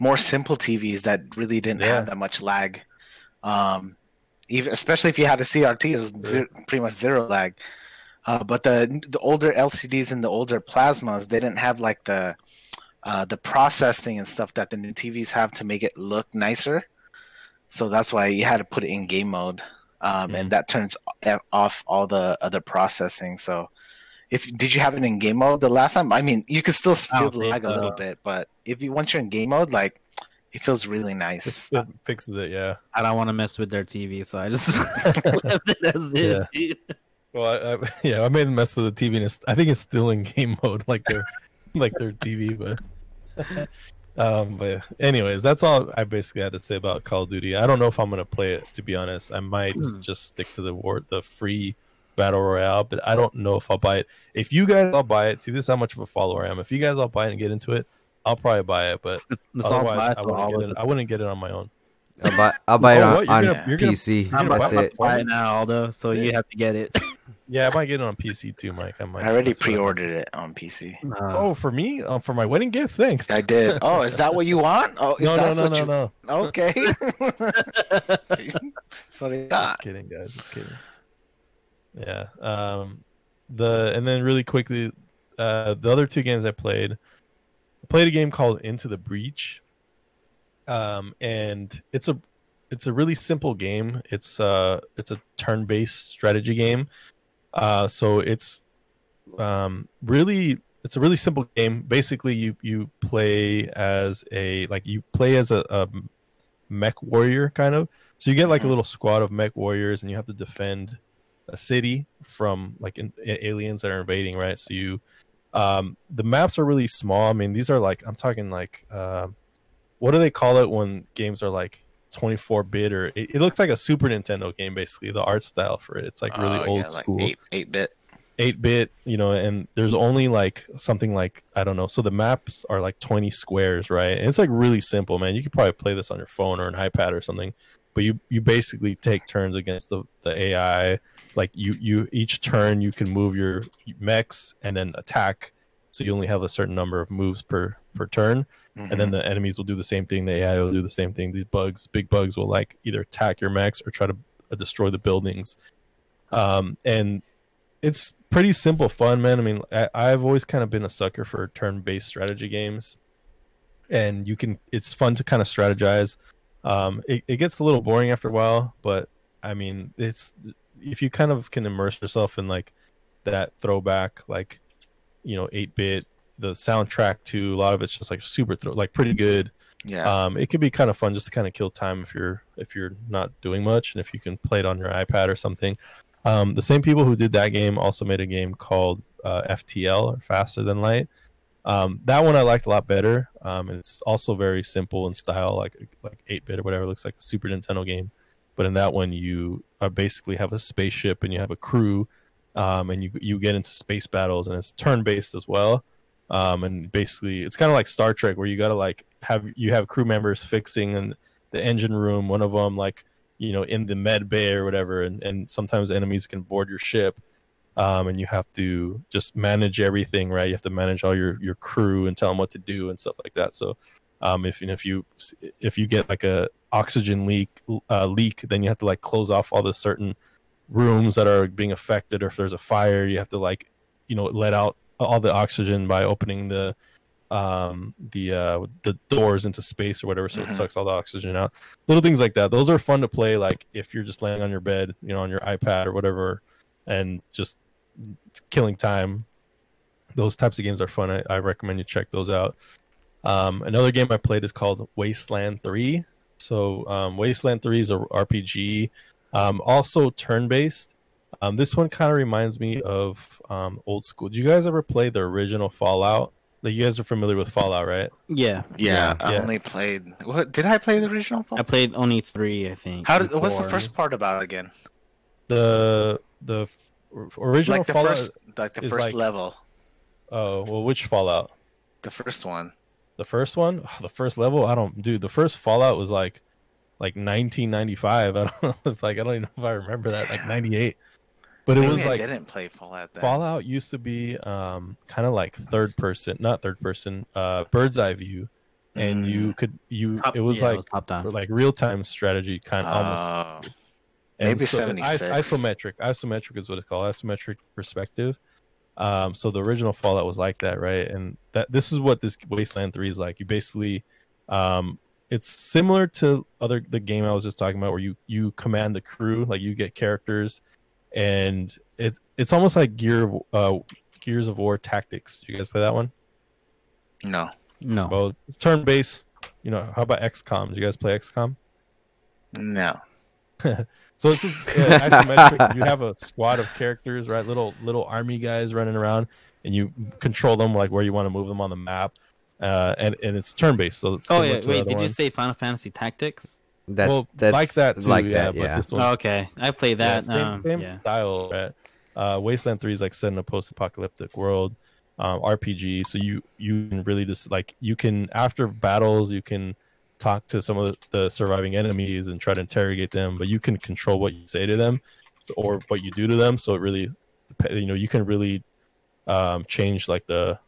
more simple T Vs that really didn't yeah. have that much lag. Um, even especially if you had a C R T, it was zero, pretty much zero lag. Uh, but the the older L C Ds and the older plasmas, they didn't have like the uh, the processing and stuff that the new T Vs have to make it look nicer. So that's why you had to put it in game mode, um, mm-hmm. and that turns off all the other processing. So, if did you have it in game mode the last time? I mean, you could still feel the lag so. a little bit, but if you once you're in game mode, like. It feels really nice. It fixes it, yeah. I don't want to mess with their T V, so I just left it as is. Yeah. Dude. Well, I, I, yeah, I made a mess with the T V, and it's, I think it's still in game mode, like their, like their T V. But, um, but anyways, that's all I basically had to say about Call of Duty. I don't know if I'm gonna play it, to be honest. I might hmm. just stick to the war, the free battle royale, but I don't know if I'll buy it. If you guys all buy it, see, this is how much of a follower I am. If you guys all buy it and get into it, I'll probably buy it, but it's, it's otherwise I wouldn't, get it. I wouldn't get it on my own. I'll buy, I'll buy oh, it on, on P C. Gonna, that's buy it. Buy it now, Aldo, so yeah. you have to get it. Yeah, I might get it on P C too, Mike. I, might I already pre-ordered it on P C. Uh, oh, for me? Uh, for my wedding gift? Thanks. I did. Oh, is that what you want? Oh, no, that's no, no, what no, you... no. Okay. That's what I thought. Just kidding, guys. Just kidding. Yeah. Um, the and then really quickly, uh, the other two games I played... I played a game called Into the Breach, um, and it's a it's a really simple game. It's uh it's a turn-based strategy game, uh, so it's um really it's a really simple game. Basically, you you play as a like you play as a, a mech warrior kind of. So you get like a little squad of mech warriors, and you have to defend a city from like in, aliens that are invading, right? So you Um, the maps are really small. I mean, these are like, I'm talking like, uh, what do they call it when games are like twenty-four bit or it, it looks like a Super Nintendo game, basically the art style for it. It's like really oh, old yeah, school. Like eight, eight bit. eight bit, you know, and there's only like something like, I don't know. So the maps are like twenty squares, right? And it's like really simple, man. You could probably play this on your phone or an iPad or something, but you, you basically take turns against the, the A I. Like you, you each turn you can move your mechs and then attack. So you only have a certain number of moves per per turn, mm-hmm. and then the enemies will do the same thing. The A I will do the same thing. These bugs, big bugs, will like either attack your mechs or try to destroy the buildings. Um, and it's pretty simple fun, man. I mean, I, I've always kind of been a sucker for turn-based strategy games, and you can. It's fun to kind of strategize. Um, it, it gets a little boring after a while, but I mean, it's. If you kind of can immerse yourself in like that throwback, like, you know, eight bit, the soundtrack too, a lot of it's just like super throw, like pretty good. Yeah. Um, it can be kind of fun just to kind of kill time if you're if you're not doing much, and if you can play it on your iPad or something. Um, the same people who did that game also made a game called uh, F T L or Faster Than Light. Um, that one I liked a lot better, um, and it's also very simple in style, like like eight bit or whatever. It looks like a Super Nintendo game. But in that one, you uh, basically have a spaceship and you have a crew, um, and you you get into space battles, and it's turn-based as well. Um, and basically, it's kind of like Star Trek, where you gotta like have you have crew members fixing in the engine room. One of them, like you know, in the med bay or whatever, and and sometimes enemies can board your ship, um, and you have to just manage everything, right? You have to manage all your your crew and tell them what to do and stuff like that. So. Um, if you know, if you if you get like a oxygen leak uh, leak, then you have to like close off all the certain rooms that are being affected. Or if there's a fire, you have to like you know let out all the oxygen by opening the um, the uh, the doors into space or whatever, so it sucks all the oxygen out. Little things like that. Those are fun to play. Like if you're just laying on your bed, you know, on your iPad or whatever, and just killing time. Those types of games are fun. I, I recommend you check those out. Um, another game I played is called Wasteland three. So um, Wasteland three is a R P G, um, also turn-based. Um, this one kind of reminds me of um, old school. Did you guys ever play the original Fallout? Like, you guys are familiar with Fallout, right? Yeah. Yeah, yeah. I only played... What, did I play the original Fallout? I played only three, I think. How did, What's the first part about again? The... the original like the Fallout first, like the first like, level. Oh, well, which Fallout? The first one. The first one? Oh, the first level? I don't, dude. The first Fallout was like, like nineteen ninety-five. I don't know if like I don't even know if I remember that. Like ninety-eight. But Maybe it was I like didn't play Fallout. Then. Fallout used to be um kind of like third person, not third person, uh bird's eye view, and mm. you could you top, it was yeah, like it was top like real time strategy kind of uh, almost. Maybe so, seventy-six. Is, isometric, isometric is what it's called, isometric perspective. Um, so the original Fallout was like that, right? And that this is what this Wasteland three is like. You basically, um, it's similar to other the game I was just talking about, where you you command the crew, like you get characters. And it's it's almost like Gear uh, Gears of War Tactics. Did you guys play that one? No, no. Well, turn based. You know, how about X COM? Did you guys play X COM? No. So it's just, yeah, isometric. You have a squad of characters, right? Little little army guys running around, and you control them like where you want to move them on the map. Uh, and and it's turn based. So it's oh yeah, wait, did one. you say Final Fantasy Tactics? That, well, that's like that too, like yeah. That, yeah. But this one, oh, okay, I played that. Yeah, same um, same yeah. style. Right? Uh, Wasteland three is like set in a post-apocalyptic world, um, R P G. So you you can really just like you can after battles you can talk to some of the, the surviving enemies and try to interrogate them, but you can control what you say to them or what you do to them. So it really, you know, you can really um, change like the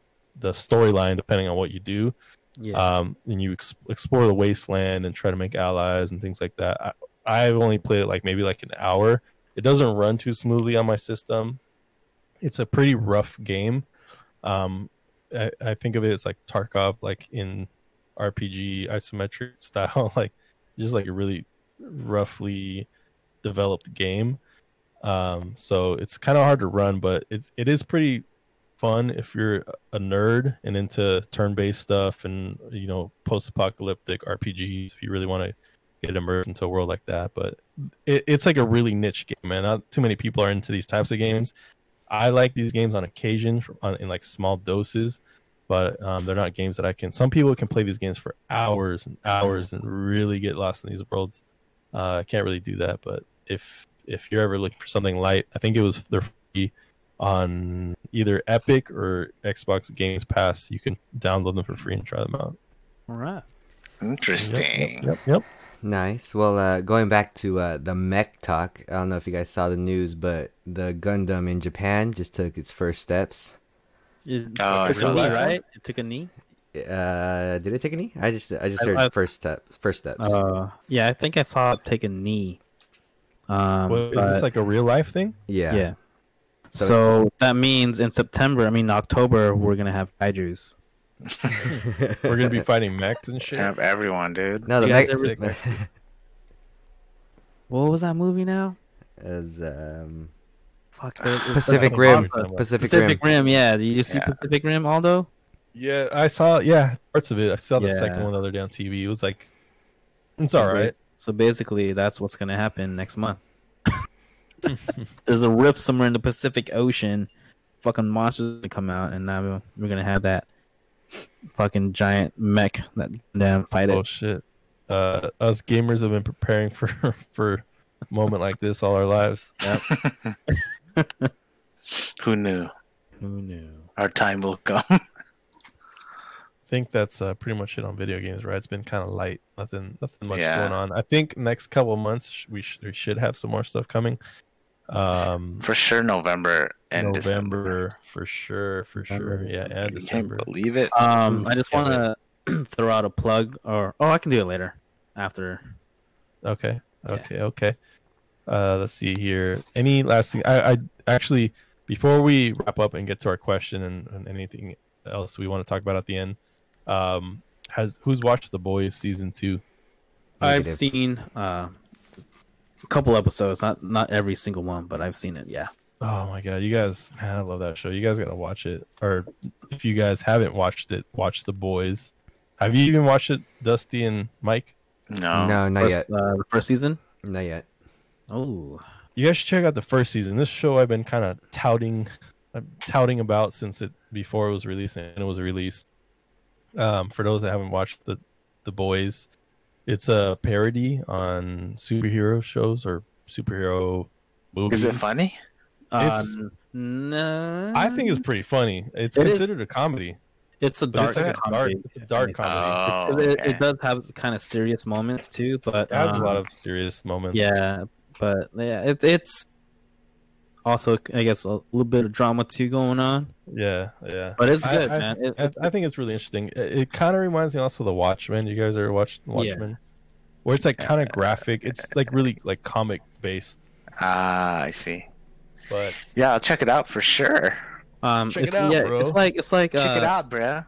the storyline depending on what you do. Yeah. Um, and you ex- explore the wasteland and try to make allies and things like that. I, I've only played it like maybe like an hour. It doesn't run too smoothly on my system. It's a pretty rough game. Um, I, I think of it as like Tarkov, like in R P G isometric style, like just like a really roughly developed game. Um, so it's kind of hard to run, but it it is pretty fun if you're a nerd and into turn-based stuff and, you know, post-apocalyptic R P Gs if you really want to get immersed into a world like that. But it, it's like a really niche game, man. Not too many people are into these types of games. I like these games on occasion on, in like small doses, but um, they're not games that I can some people can play these games for hours and hours and really get lost in these worlds. uh, I can't really do that, but if if you're ever looking for something light, I think it was they're free on either Epic or Xbox Games Pass. You can download them for free and try them out. All right. Interesting. Yep. Yep. yep, yep. Nice. Well, uh, going back to uh, the mech talk, I don't know if you guys saw the news, but the Gundam in Japan just took its first steps. It, oh, it took really? a knee, right? It took a knee. Uh, did it take a knee? I just, I just heard I, I, first steps. First steps. Uh, yeah, I think I saw it take a knee. Um, well, is but, this like a real life thing? Yeah. Yeah. So, so that means in September, I mean October, we're gonna have kaijus. We're gonna be fighting mechs and shit. Have everyone, dude. No, the mechs. Ever... What was that movie now? As um, fuck. Pacific uh, Rim. Pacific, Pacific Rim. Pacific Rim. Yeah. Did you see yeah. Pacific Rim, Aldo? Yeah, I saw. Yeah, parts of it. I saw the yeah. second one the other day on T V. It was like, it's all right. So basically, that's what's gonna happen next month. There's a rift somewhere in the Pacific Ocean. Fucking monsters gonna come out, and now we're gonna have that fucking giant mech that damn fight. Oh it. shit! Uh, us gamers have been preparing for for a moment like this all our lives. Yep. Who knew? Who knew? Our time will come. I think that's uh, pretty much it on video games, right? It's been kind of light. Nothing, nothing much yeah. going on. I think next couple of months we, sh- we should have some more stuff coming. Um, for sure, November and November, December. November, for sure, for November, sure. December. Yeah, and December. Can't believe it. Um, I just want to throw out a plug, or oh, I can do it later, after. Okay, okay, yeah. okay. Uh, let's see here. Any last thing? I, I actually before we wrap up and get to our question and, and anything else we want to talk about at the end. Um, has who's watched The Boys season two? I've seen uh, a couple episodes, not not every single one, but I've seen it. Yeah. Oh my god, you guys, man, I love that show. You guys gotta watch it, or if you guys haven't watched it, watch The Boys. Have you even watched it, Dusty and Mike? No, no, not first, yet. Uh, the first season? Not yet. Oh, you guys should check out the first season. This show I've been kind of touting, I'm touting about since it before it was released and it was released. Um, for those that haven't watched the, the Boys, it's a parody on superhero shows or superhero movies. Is it funny? It's, um, no. I think it's pretty funny. It's it considered is, a comedy. It's a dark it's a comedy. Dark, it's a dark comedy. Oh, it, okay. it does have kind of serious moments too, but it has um, a lot of serious moments. Yeah, but yeah, it, it's also, I guess, a little bit of drama too going on. Yeah, yeah. But it's good, I, man. I, it, it's, I think it's really interesting. It, it kind of reminds me also of The Watchmen. You guys ever watched Watchmen? Yeah. Where it's like kind of graphic. It's like really like comic based. Ah, I see. But yeah, I'll check it out for sure. Um, check if, it out, yeah, bro. It's like it's like check uh, it out, bro.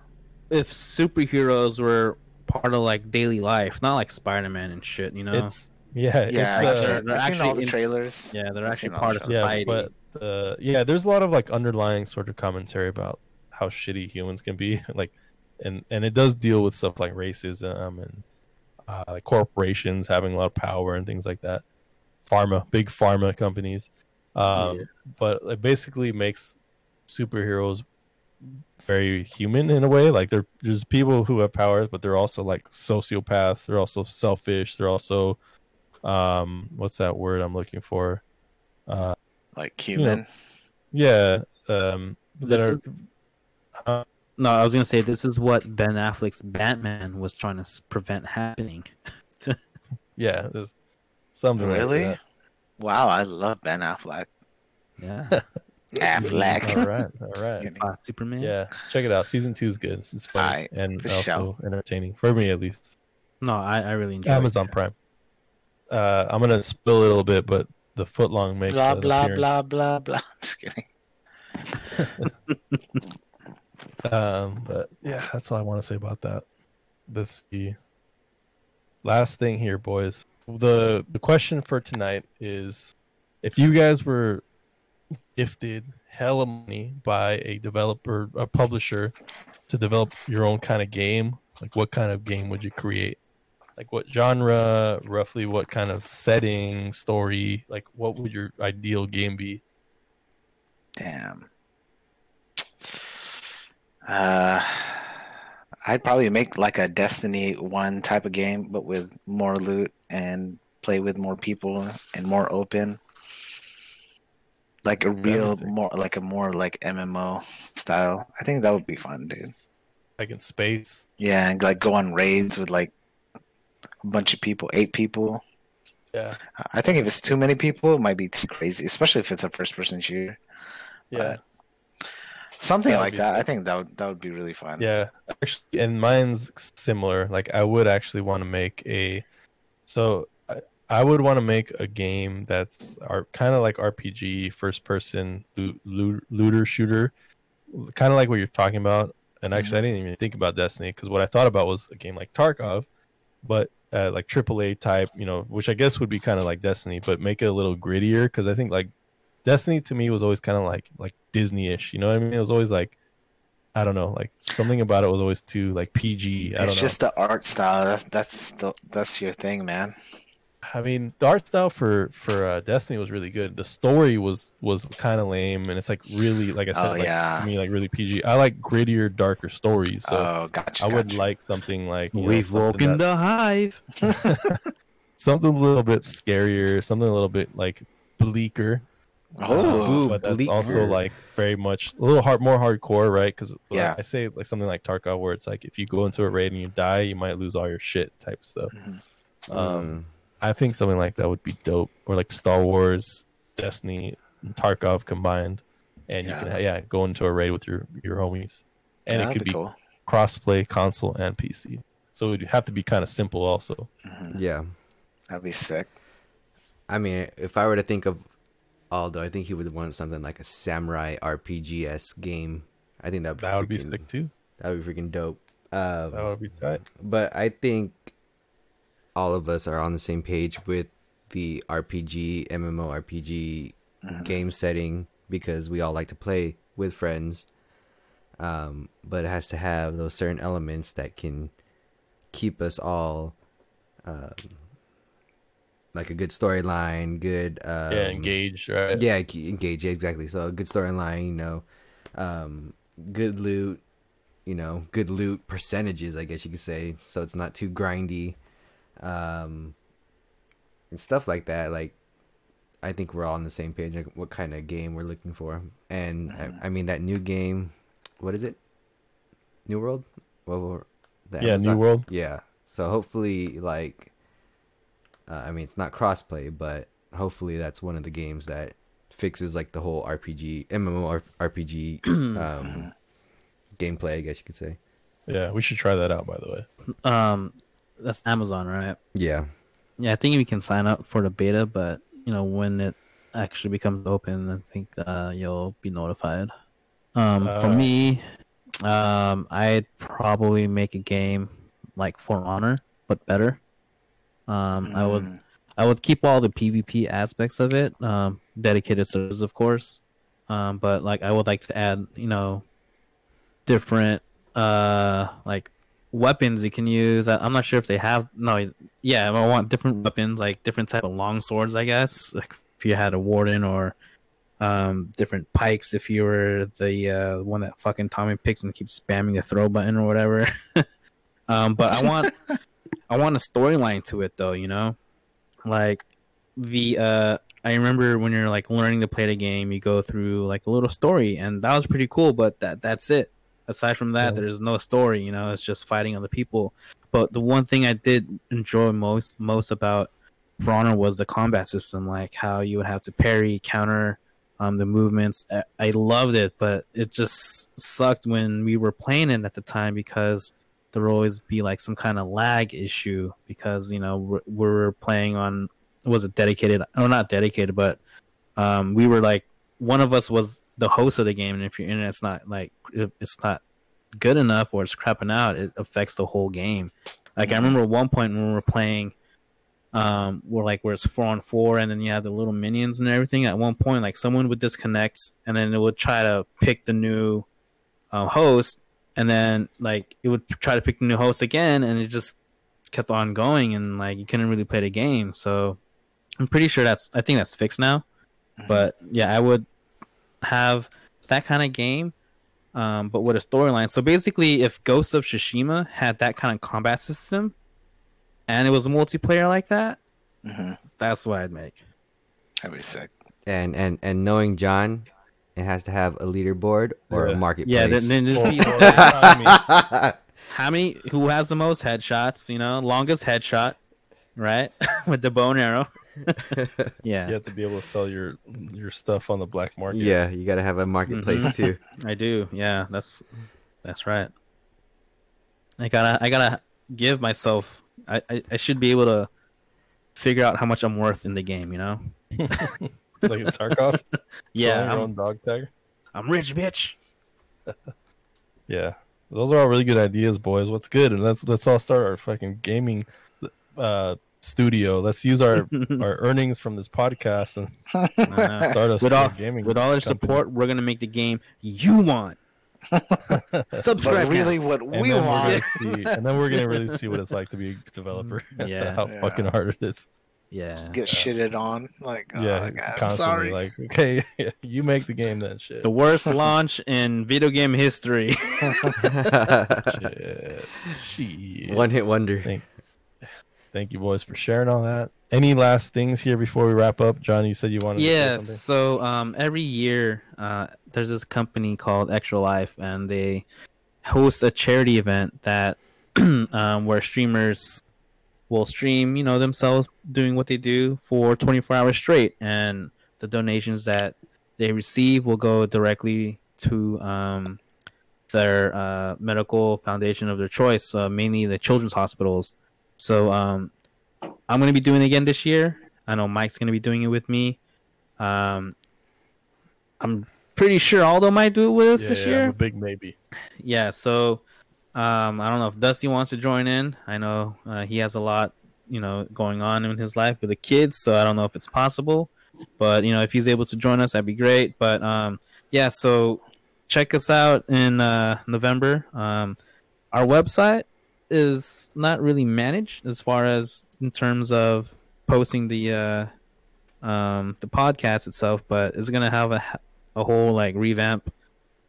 If superheroes were part of like daily life, not like Spider-Man and shit, you know. It's, yeah, yeah. It's, I've, uh, seen, they're I've actually seen all the trailers. In, yeah, they're I've actually part of society. Yeah, but uh, yeah, there's a lot of like underlying sort of commentary about how shitty humans can be, like, and and it does deal with stuff like racism and uh, like corporations having a lot of power and things like that. Pharma, big pharma companies. Um, yeah. But it basically makes superheroes very human in a way. Like there, there's people who have powers, but they're also like sociopaths. They're also selfish. They're also, um, what's that word I'm looking for? Uh, like human. You know, yeah. Um, that are, is, uh, no, I was gonna say this is what Ben Affleck's Batman was trying to prevent happening. Yeah, there's something really. Like that. Wow, I love Ben Affleck. Yeah. Affleck. All right, all right. Uh, Superman. Yeah, check it out. Season two is good. It's funny right, and also show. entertaining, for me at least. No, I, I really enjoy Amazon it. Prime. Uh, I'm going to spill it a little bit, but the footlong makes Blah, blah, appearance. blah, blah, blah. I'm just kidding. um, but yeah, that's all I want to say about that. Let's see. Last thing here, boys. The the question for tonight is, if you guys were gifted hella money by a developer, a publisher, to develop your own kind of game, like what kind of game would you create? Like what genre, roughly what kind of setting, story, like what would your ideal game be? Damn. Uh... I'd probably make like a Destiny one type of game, but with more loot and play with more people and more open, like a real more like a more like M M O style. I think that would be fun, dude. Like in space. Yeah, and like go on raids with like a bunch of people, eight people. Yeah. I think if it's too many people, it might be too crazy, especially if it's a first-person shooter. Yeah. Uh, Something that like that. Sick. I think that would that would be really fun. Yeah, actually, and mine's similar. Like, I would actually want to make a, so I, I would want to make a game that's our kind of like R P G, first person loot, loot, looter shooter, kind of like what you're talking about. And actually, mm-hmm. I didn't even think about Destiny, because what I thought about was a game like Tarkov, but uh, like triple A type, you know, which I guess would be kind of like Destiny, but make it a little grittier, because I think like Destiny to me was always kind of like like Disney-ish, you know what I mean? It was always like, I don't know, like something about it was always too like P G. I it's don't know. just the art style. That's that's the, that's your thing, man. I mean, the art style for for uh, Destiny was really good. The story was was kind of lame, and it's like really like I said, oh, like, yeah. I mean, like really P G. I like grittier, darker stories. So oh, gotcha, I gotcha. would like something like We've Woken that... the Hive. Something a little bit scarier, something a little bit like bleaker. Oh, uh, but that's bleaker. also like very much a little hard, more hardcore, right? Because yeah. like, I say like something like Tarkov, where it's like if you go into a raid and you die, you might lose all your shit type stuff. Mm-hmm. Um, I think something like that would be dope, or like Star Wars, Destiny, and Tarkov combined, and yeah. you can yeah go into a raid with your your homies, and yeah, it could be, be cool. crossplay console and P C. So it'd have to be kind of simple, also. Mm-hmm. Yeah, that'd be sick. I mean, if I were to think of Aldo, I think he would want something like a samurai R P G-esque game. I think that would be, that would freaking, be sick too. That would be freaking dope. Um, that would be tight. But I think all of us are on the same page with the R P G, M M O R P G mm-hmm. game setting, because we all like to play with friends. Um, but it has to have those certain elements that can keep us all... Uh, like a good storyline, good... Um, yeah, engage, right? Yeah, engage, exactly. So a good storyline, you know, um, good loot, you know, good loot percentages, I guess you could say, so it's not too grindy, um, and stuff like that. Like, I think we're all on the same page, like what kind of game we're looking for. And I, I mean that new game, what is it? New World? Well, the yeah, Amazon. New World. Yeah. So hopefully, like, uh, I mean, it's not crossplay, but hopefully that's one of the games that fixes like the whole R P G, M M O R P G um, gameplay, I guess you could say. Yeah, we should try that out, by the way. Um, that's Amazon, right? Yeah. Yeah, I think we can sign up for the beta, but you know, when it actually becomes open, I think uh, you'll be notified. Um, uh, for me, um, I'd probably make a game like For Honor, but better. Um, mm. I would, I would keep all the PvP aspects of it, um, dedicated servers, of course. Um, but like, I would like to add, you know, different uh, like weapons you can use. I, I'm not sure if they have no. Yeah, I want different weapons, like different type of long swords, I guess. Like if you had a warden, or um, different pikes, if you were the uh, one that fucking Tommy picks and keeps spamming the throw button or whatever. um, but I want, I want a storyline to it though. You know, like the uh, I remember when you're like learning to play the game, you go through like a little story, and that was pretty cool. But that that's it. Aside from that, yeah. There's no story, you know, it's just fighting other people. But the one thing I did enjoy most most about For Honor was the combat system, like how you would have to parry, counter, um, the movements. I loved it, but it just sucked when we were playing it at the time, because there would always be like some kind of lag issue, because, you know, we were playing on, was it dedicated? Oh, not dedicated, but um, we were like, one of us was the host of the game, and if your internet's not like if it's not good enough or it's crapping out, it affects the whole game. Like I remember at one point when we were playing, um, we're like where it's four on four, and then you have the little minions and everything. At one point, like someone would disconnect, and then it would try to pick the new uh, host, and then like it would try to pick the new host again, and it just kept on going, and like you couldn't really play the game. So I'm pretty sure that's I think that's fixed now. But yeah, I would have that kind of game, um, but with a storyline. So basically, if Ghost of Tsushima had that kind of combat system, and it was a multiplayer like that, mm-hmm. that's what I'd make. That'd be sick. And and and knowing John, it has to have a leaderboard or yeah. a marketplace. Yeah, then, then just be how many who has the most headshots? You know, longest headshot, right? With the bow and arrow. Yeah, you have to be able to sell your your stuff on the black market. Yeah, you got to have a marketplace mm-hmm. too. I do. Yeah, that's that's right. I gotta I gotta give myself. I, I, I should be able to figure out how much I'm worth in the game. You know, like a Tarkov. Yeah, your I'm, own dog tag. I'm rich, bitch. Yeah, those are all really good ideas, boys. What's good? And let's let's all start our fucking gaming. Uh, studio. Let's use our our earnings from this podcast and uh, start us with all gaming with all our support. We're gonna make the game you want. Subscribe. But really, now. What and we want, see, and then we're gonna really see what it's like to be a developer. Yeah, how yeah. fucking hard it is. Yeah, get uh, shitted on. Like, oh, yeah, God, I'm sorry. Like, okay, yeah, you make the game then. Shit, the worst launch in video game history. Shit. Shit. One hit wonder. Thank- Thank you, boys, for sharing all that. Any last things here before we wrap up? John, you said you wanted yeah, to say something. Yeah, so um, every year uh, there's this company called Extra Life, and they host a charity event that um, where streamers will stream, you know, themselves doing what they do for twenty-four hours straight, and the donations that they receive will go directly to um, their uh, medical foundation of their choice, uh, mainly the children's hospitals. So um, I'm going to be doing it again this year. I know Mike's going to be doing it with me. Um, I'm pretty sure Aldo might do it with us yeah, this yeah, year. I'm a big maybe. Yeah, so um, I don't know if Dusty wants to join in. I know uh, he has a lot, you know, going on in his life with the kids, so I don't know if it's possible. But, you know, if he's able to join us, that'd be great. But, um, yeah, so check us out in uh, November. Um, our website is not really managed as far as in terms of posting the uh um the podcast itself, but it's gonna have a a whole like revamp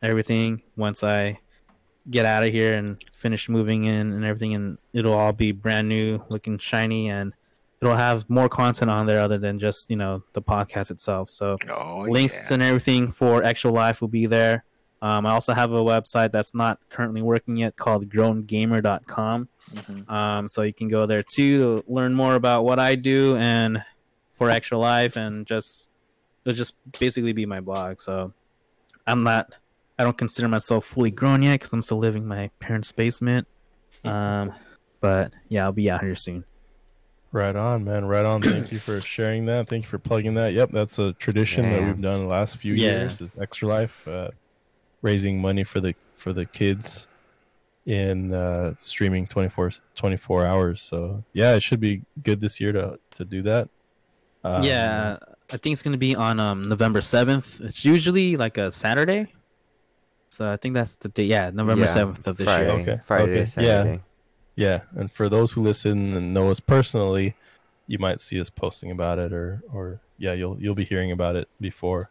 everything once I get out of here and finish moving in and everything, and it'll all be brand new, looking shiny, and it'll have more content on there other than just, you know, the podcast itself. So oh, links yeah. and everything for Extra Life will be there. Um, I also have a website that's not currently working yet called grown gamer dot com. Mm-hmm. Um, so you can go there too to learn more about what I do and for Extra Life, and just it'll just basically be my blog. So I'm not, I don't consider myself fully grown yet because I'm still living in my parents' basement. Um, but yeah, I'll be out here soon. Right on, man. Right on. Thank you for sharing that. Thank you for plugging that. Yep, that's a tradition Damn. that we've done the last few yeah. years. Is Extra Life. Uh, raising money for the for the kids in uh, streaming twenty-four hours. So yeah, it should be good this year to to do that. Um, yeah, I think it's gonna be on um, November seventh. It's usually like a Saturday, so I think that's the day. Yeah, November yeah, seventh of this Friday, year. Okay, Friday okay. Saturday. Yeah, yeah. And for those who listen and know us personally, you might see us posting about it, or or yeah, you'll you'll be hearing about it before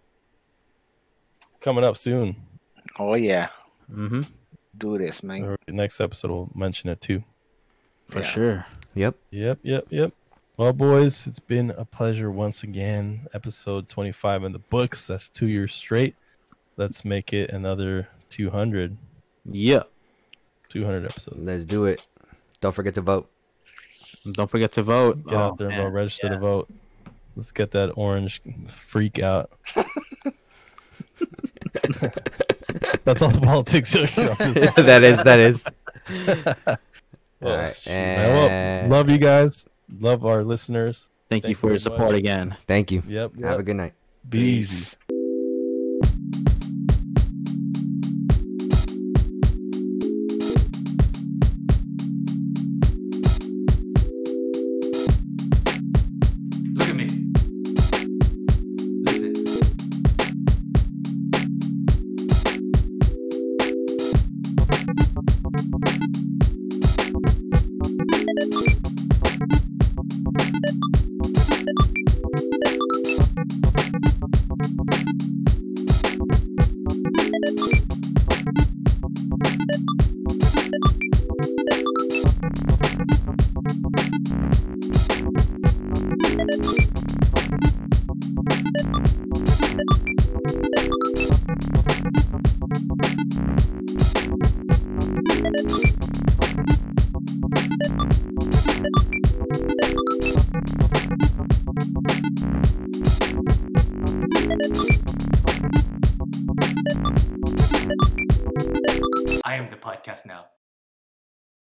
coming up soon. Oh yeah, mm-hmm. do this, man. Next episode we'll mention it too, for yeah. sure. Yep, yep, yep, yep. Well, boys, it's been a pleasure once again. Episode twenty-five in the books. That's two years straight. Let's make it another two hundred. Yeah, two hundred episodes. Let's do it. Don't forget to vote. Don't forget to vote. Get oh, out there, and vote. Register yeah. to vote. Let's get that orange freak out. That's all the politics. that is, that is. Well, all right. And... Well, love you guys. Love our listeners. Thank, Thank you for your support much. again. Thank you. Yep, yep. Have a good night. Be Peace. Easy. Now.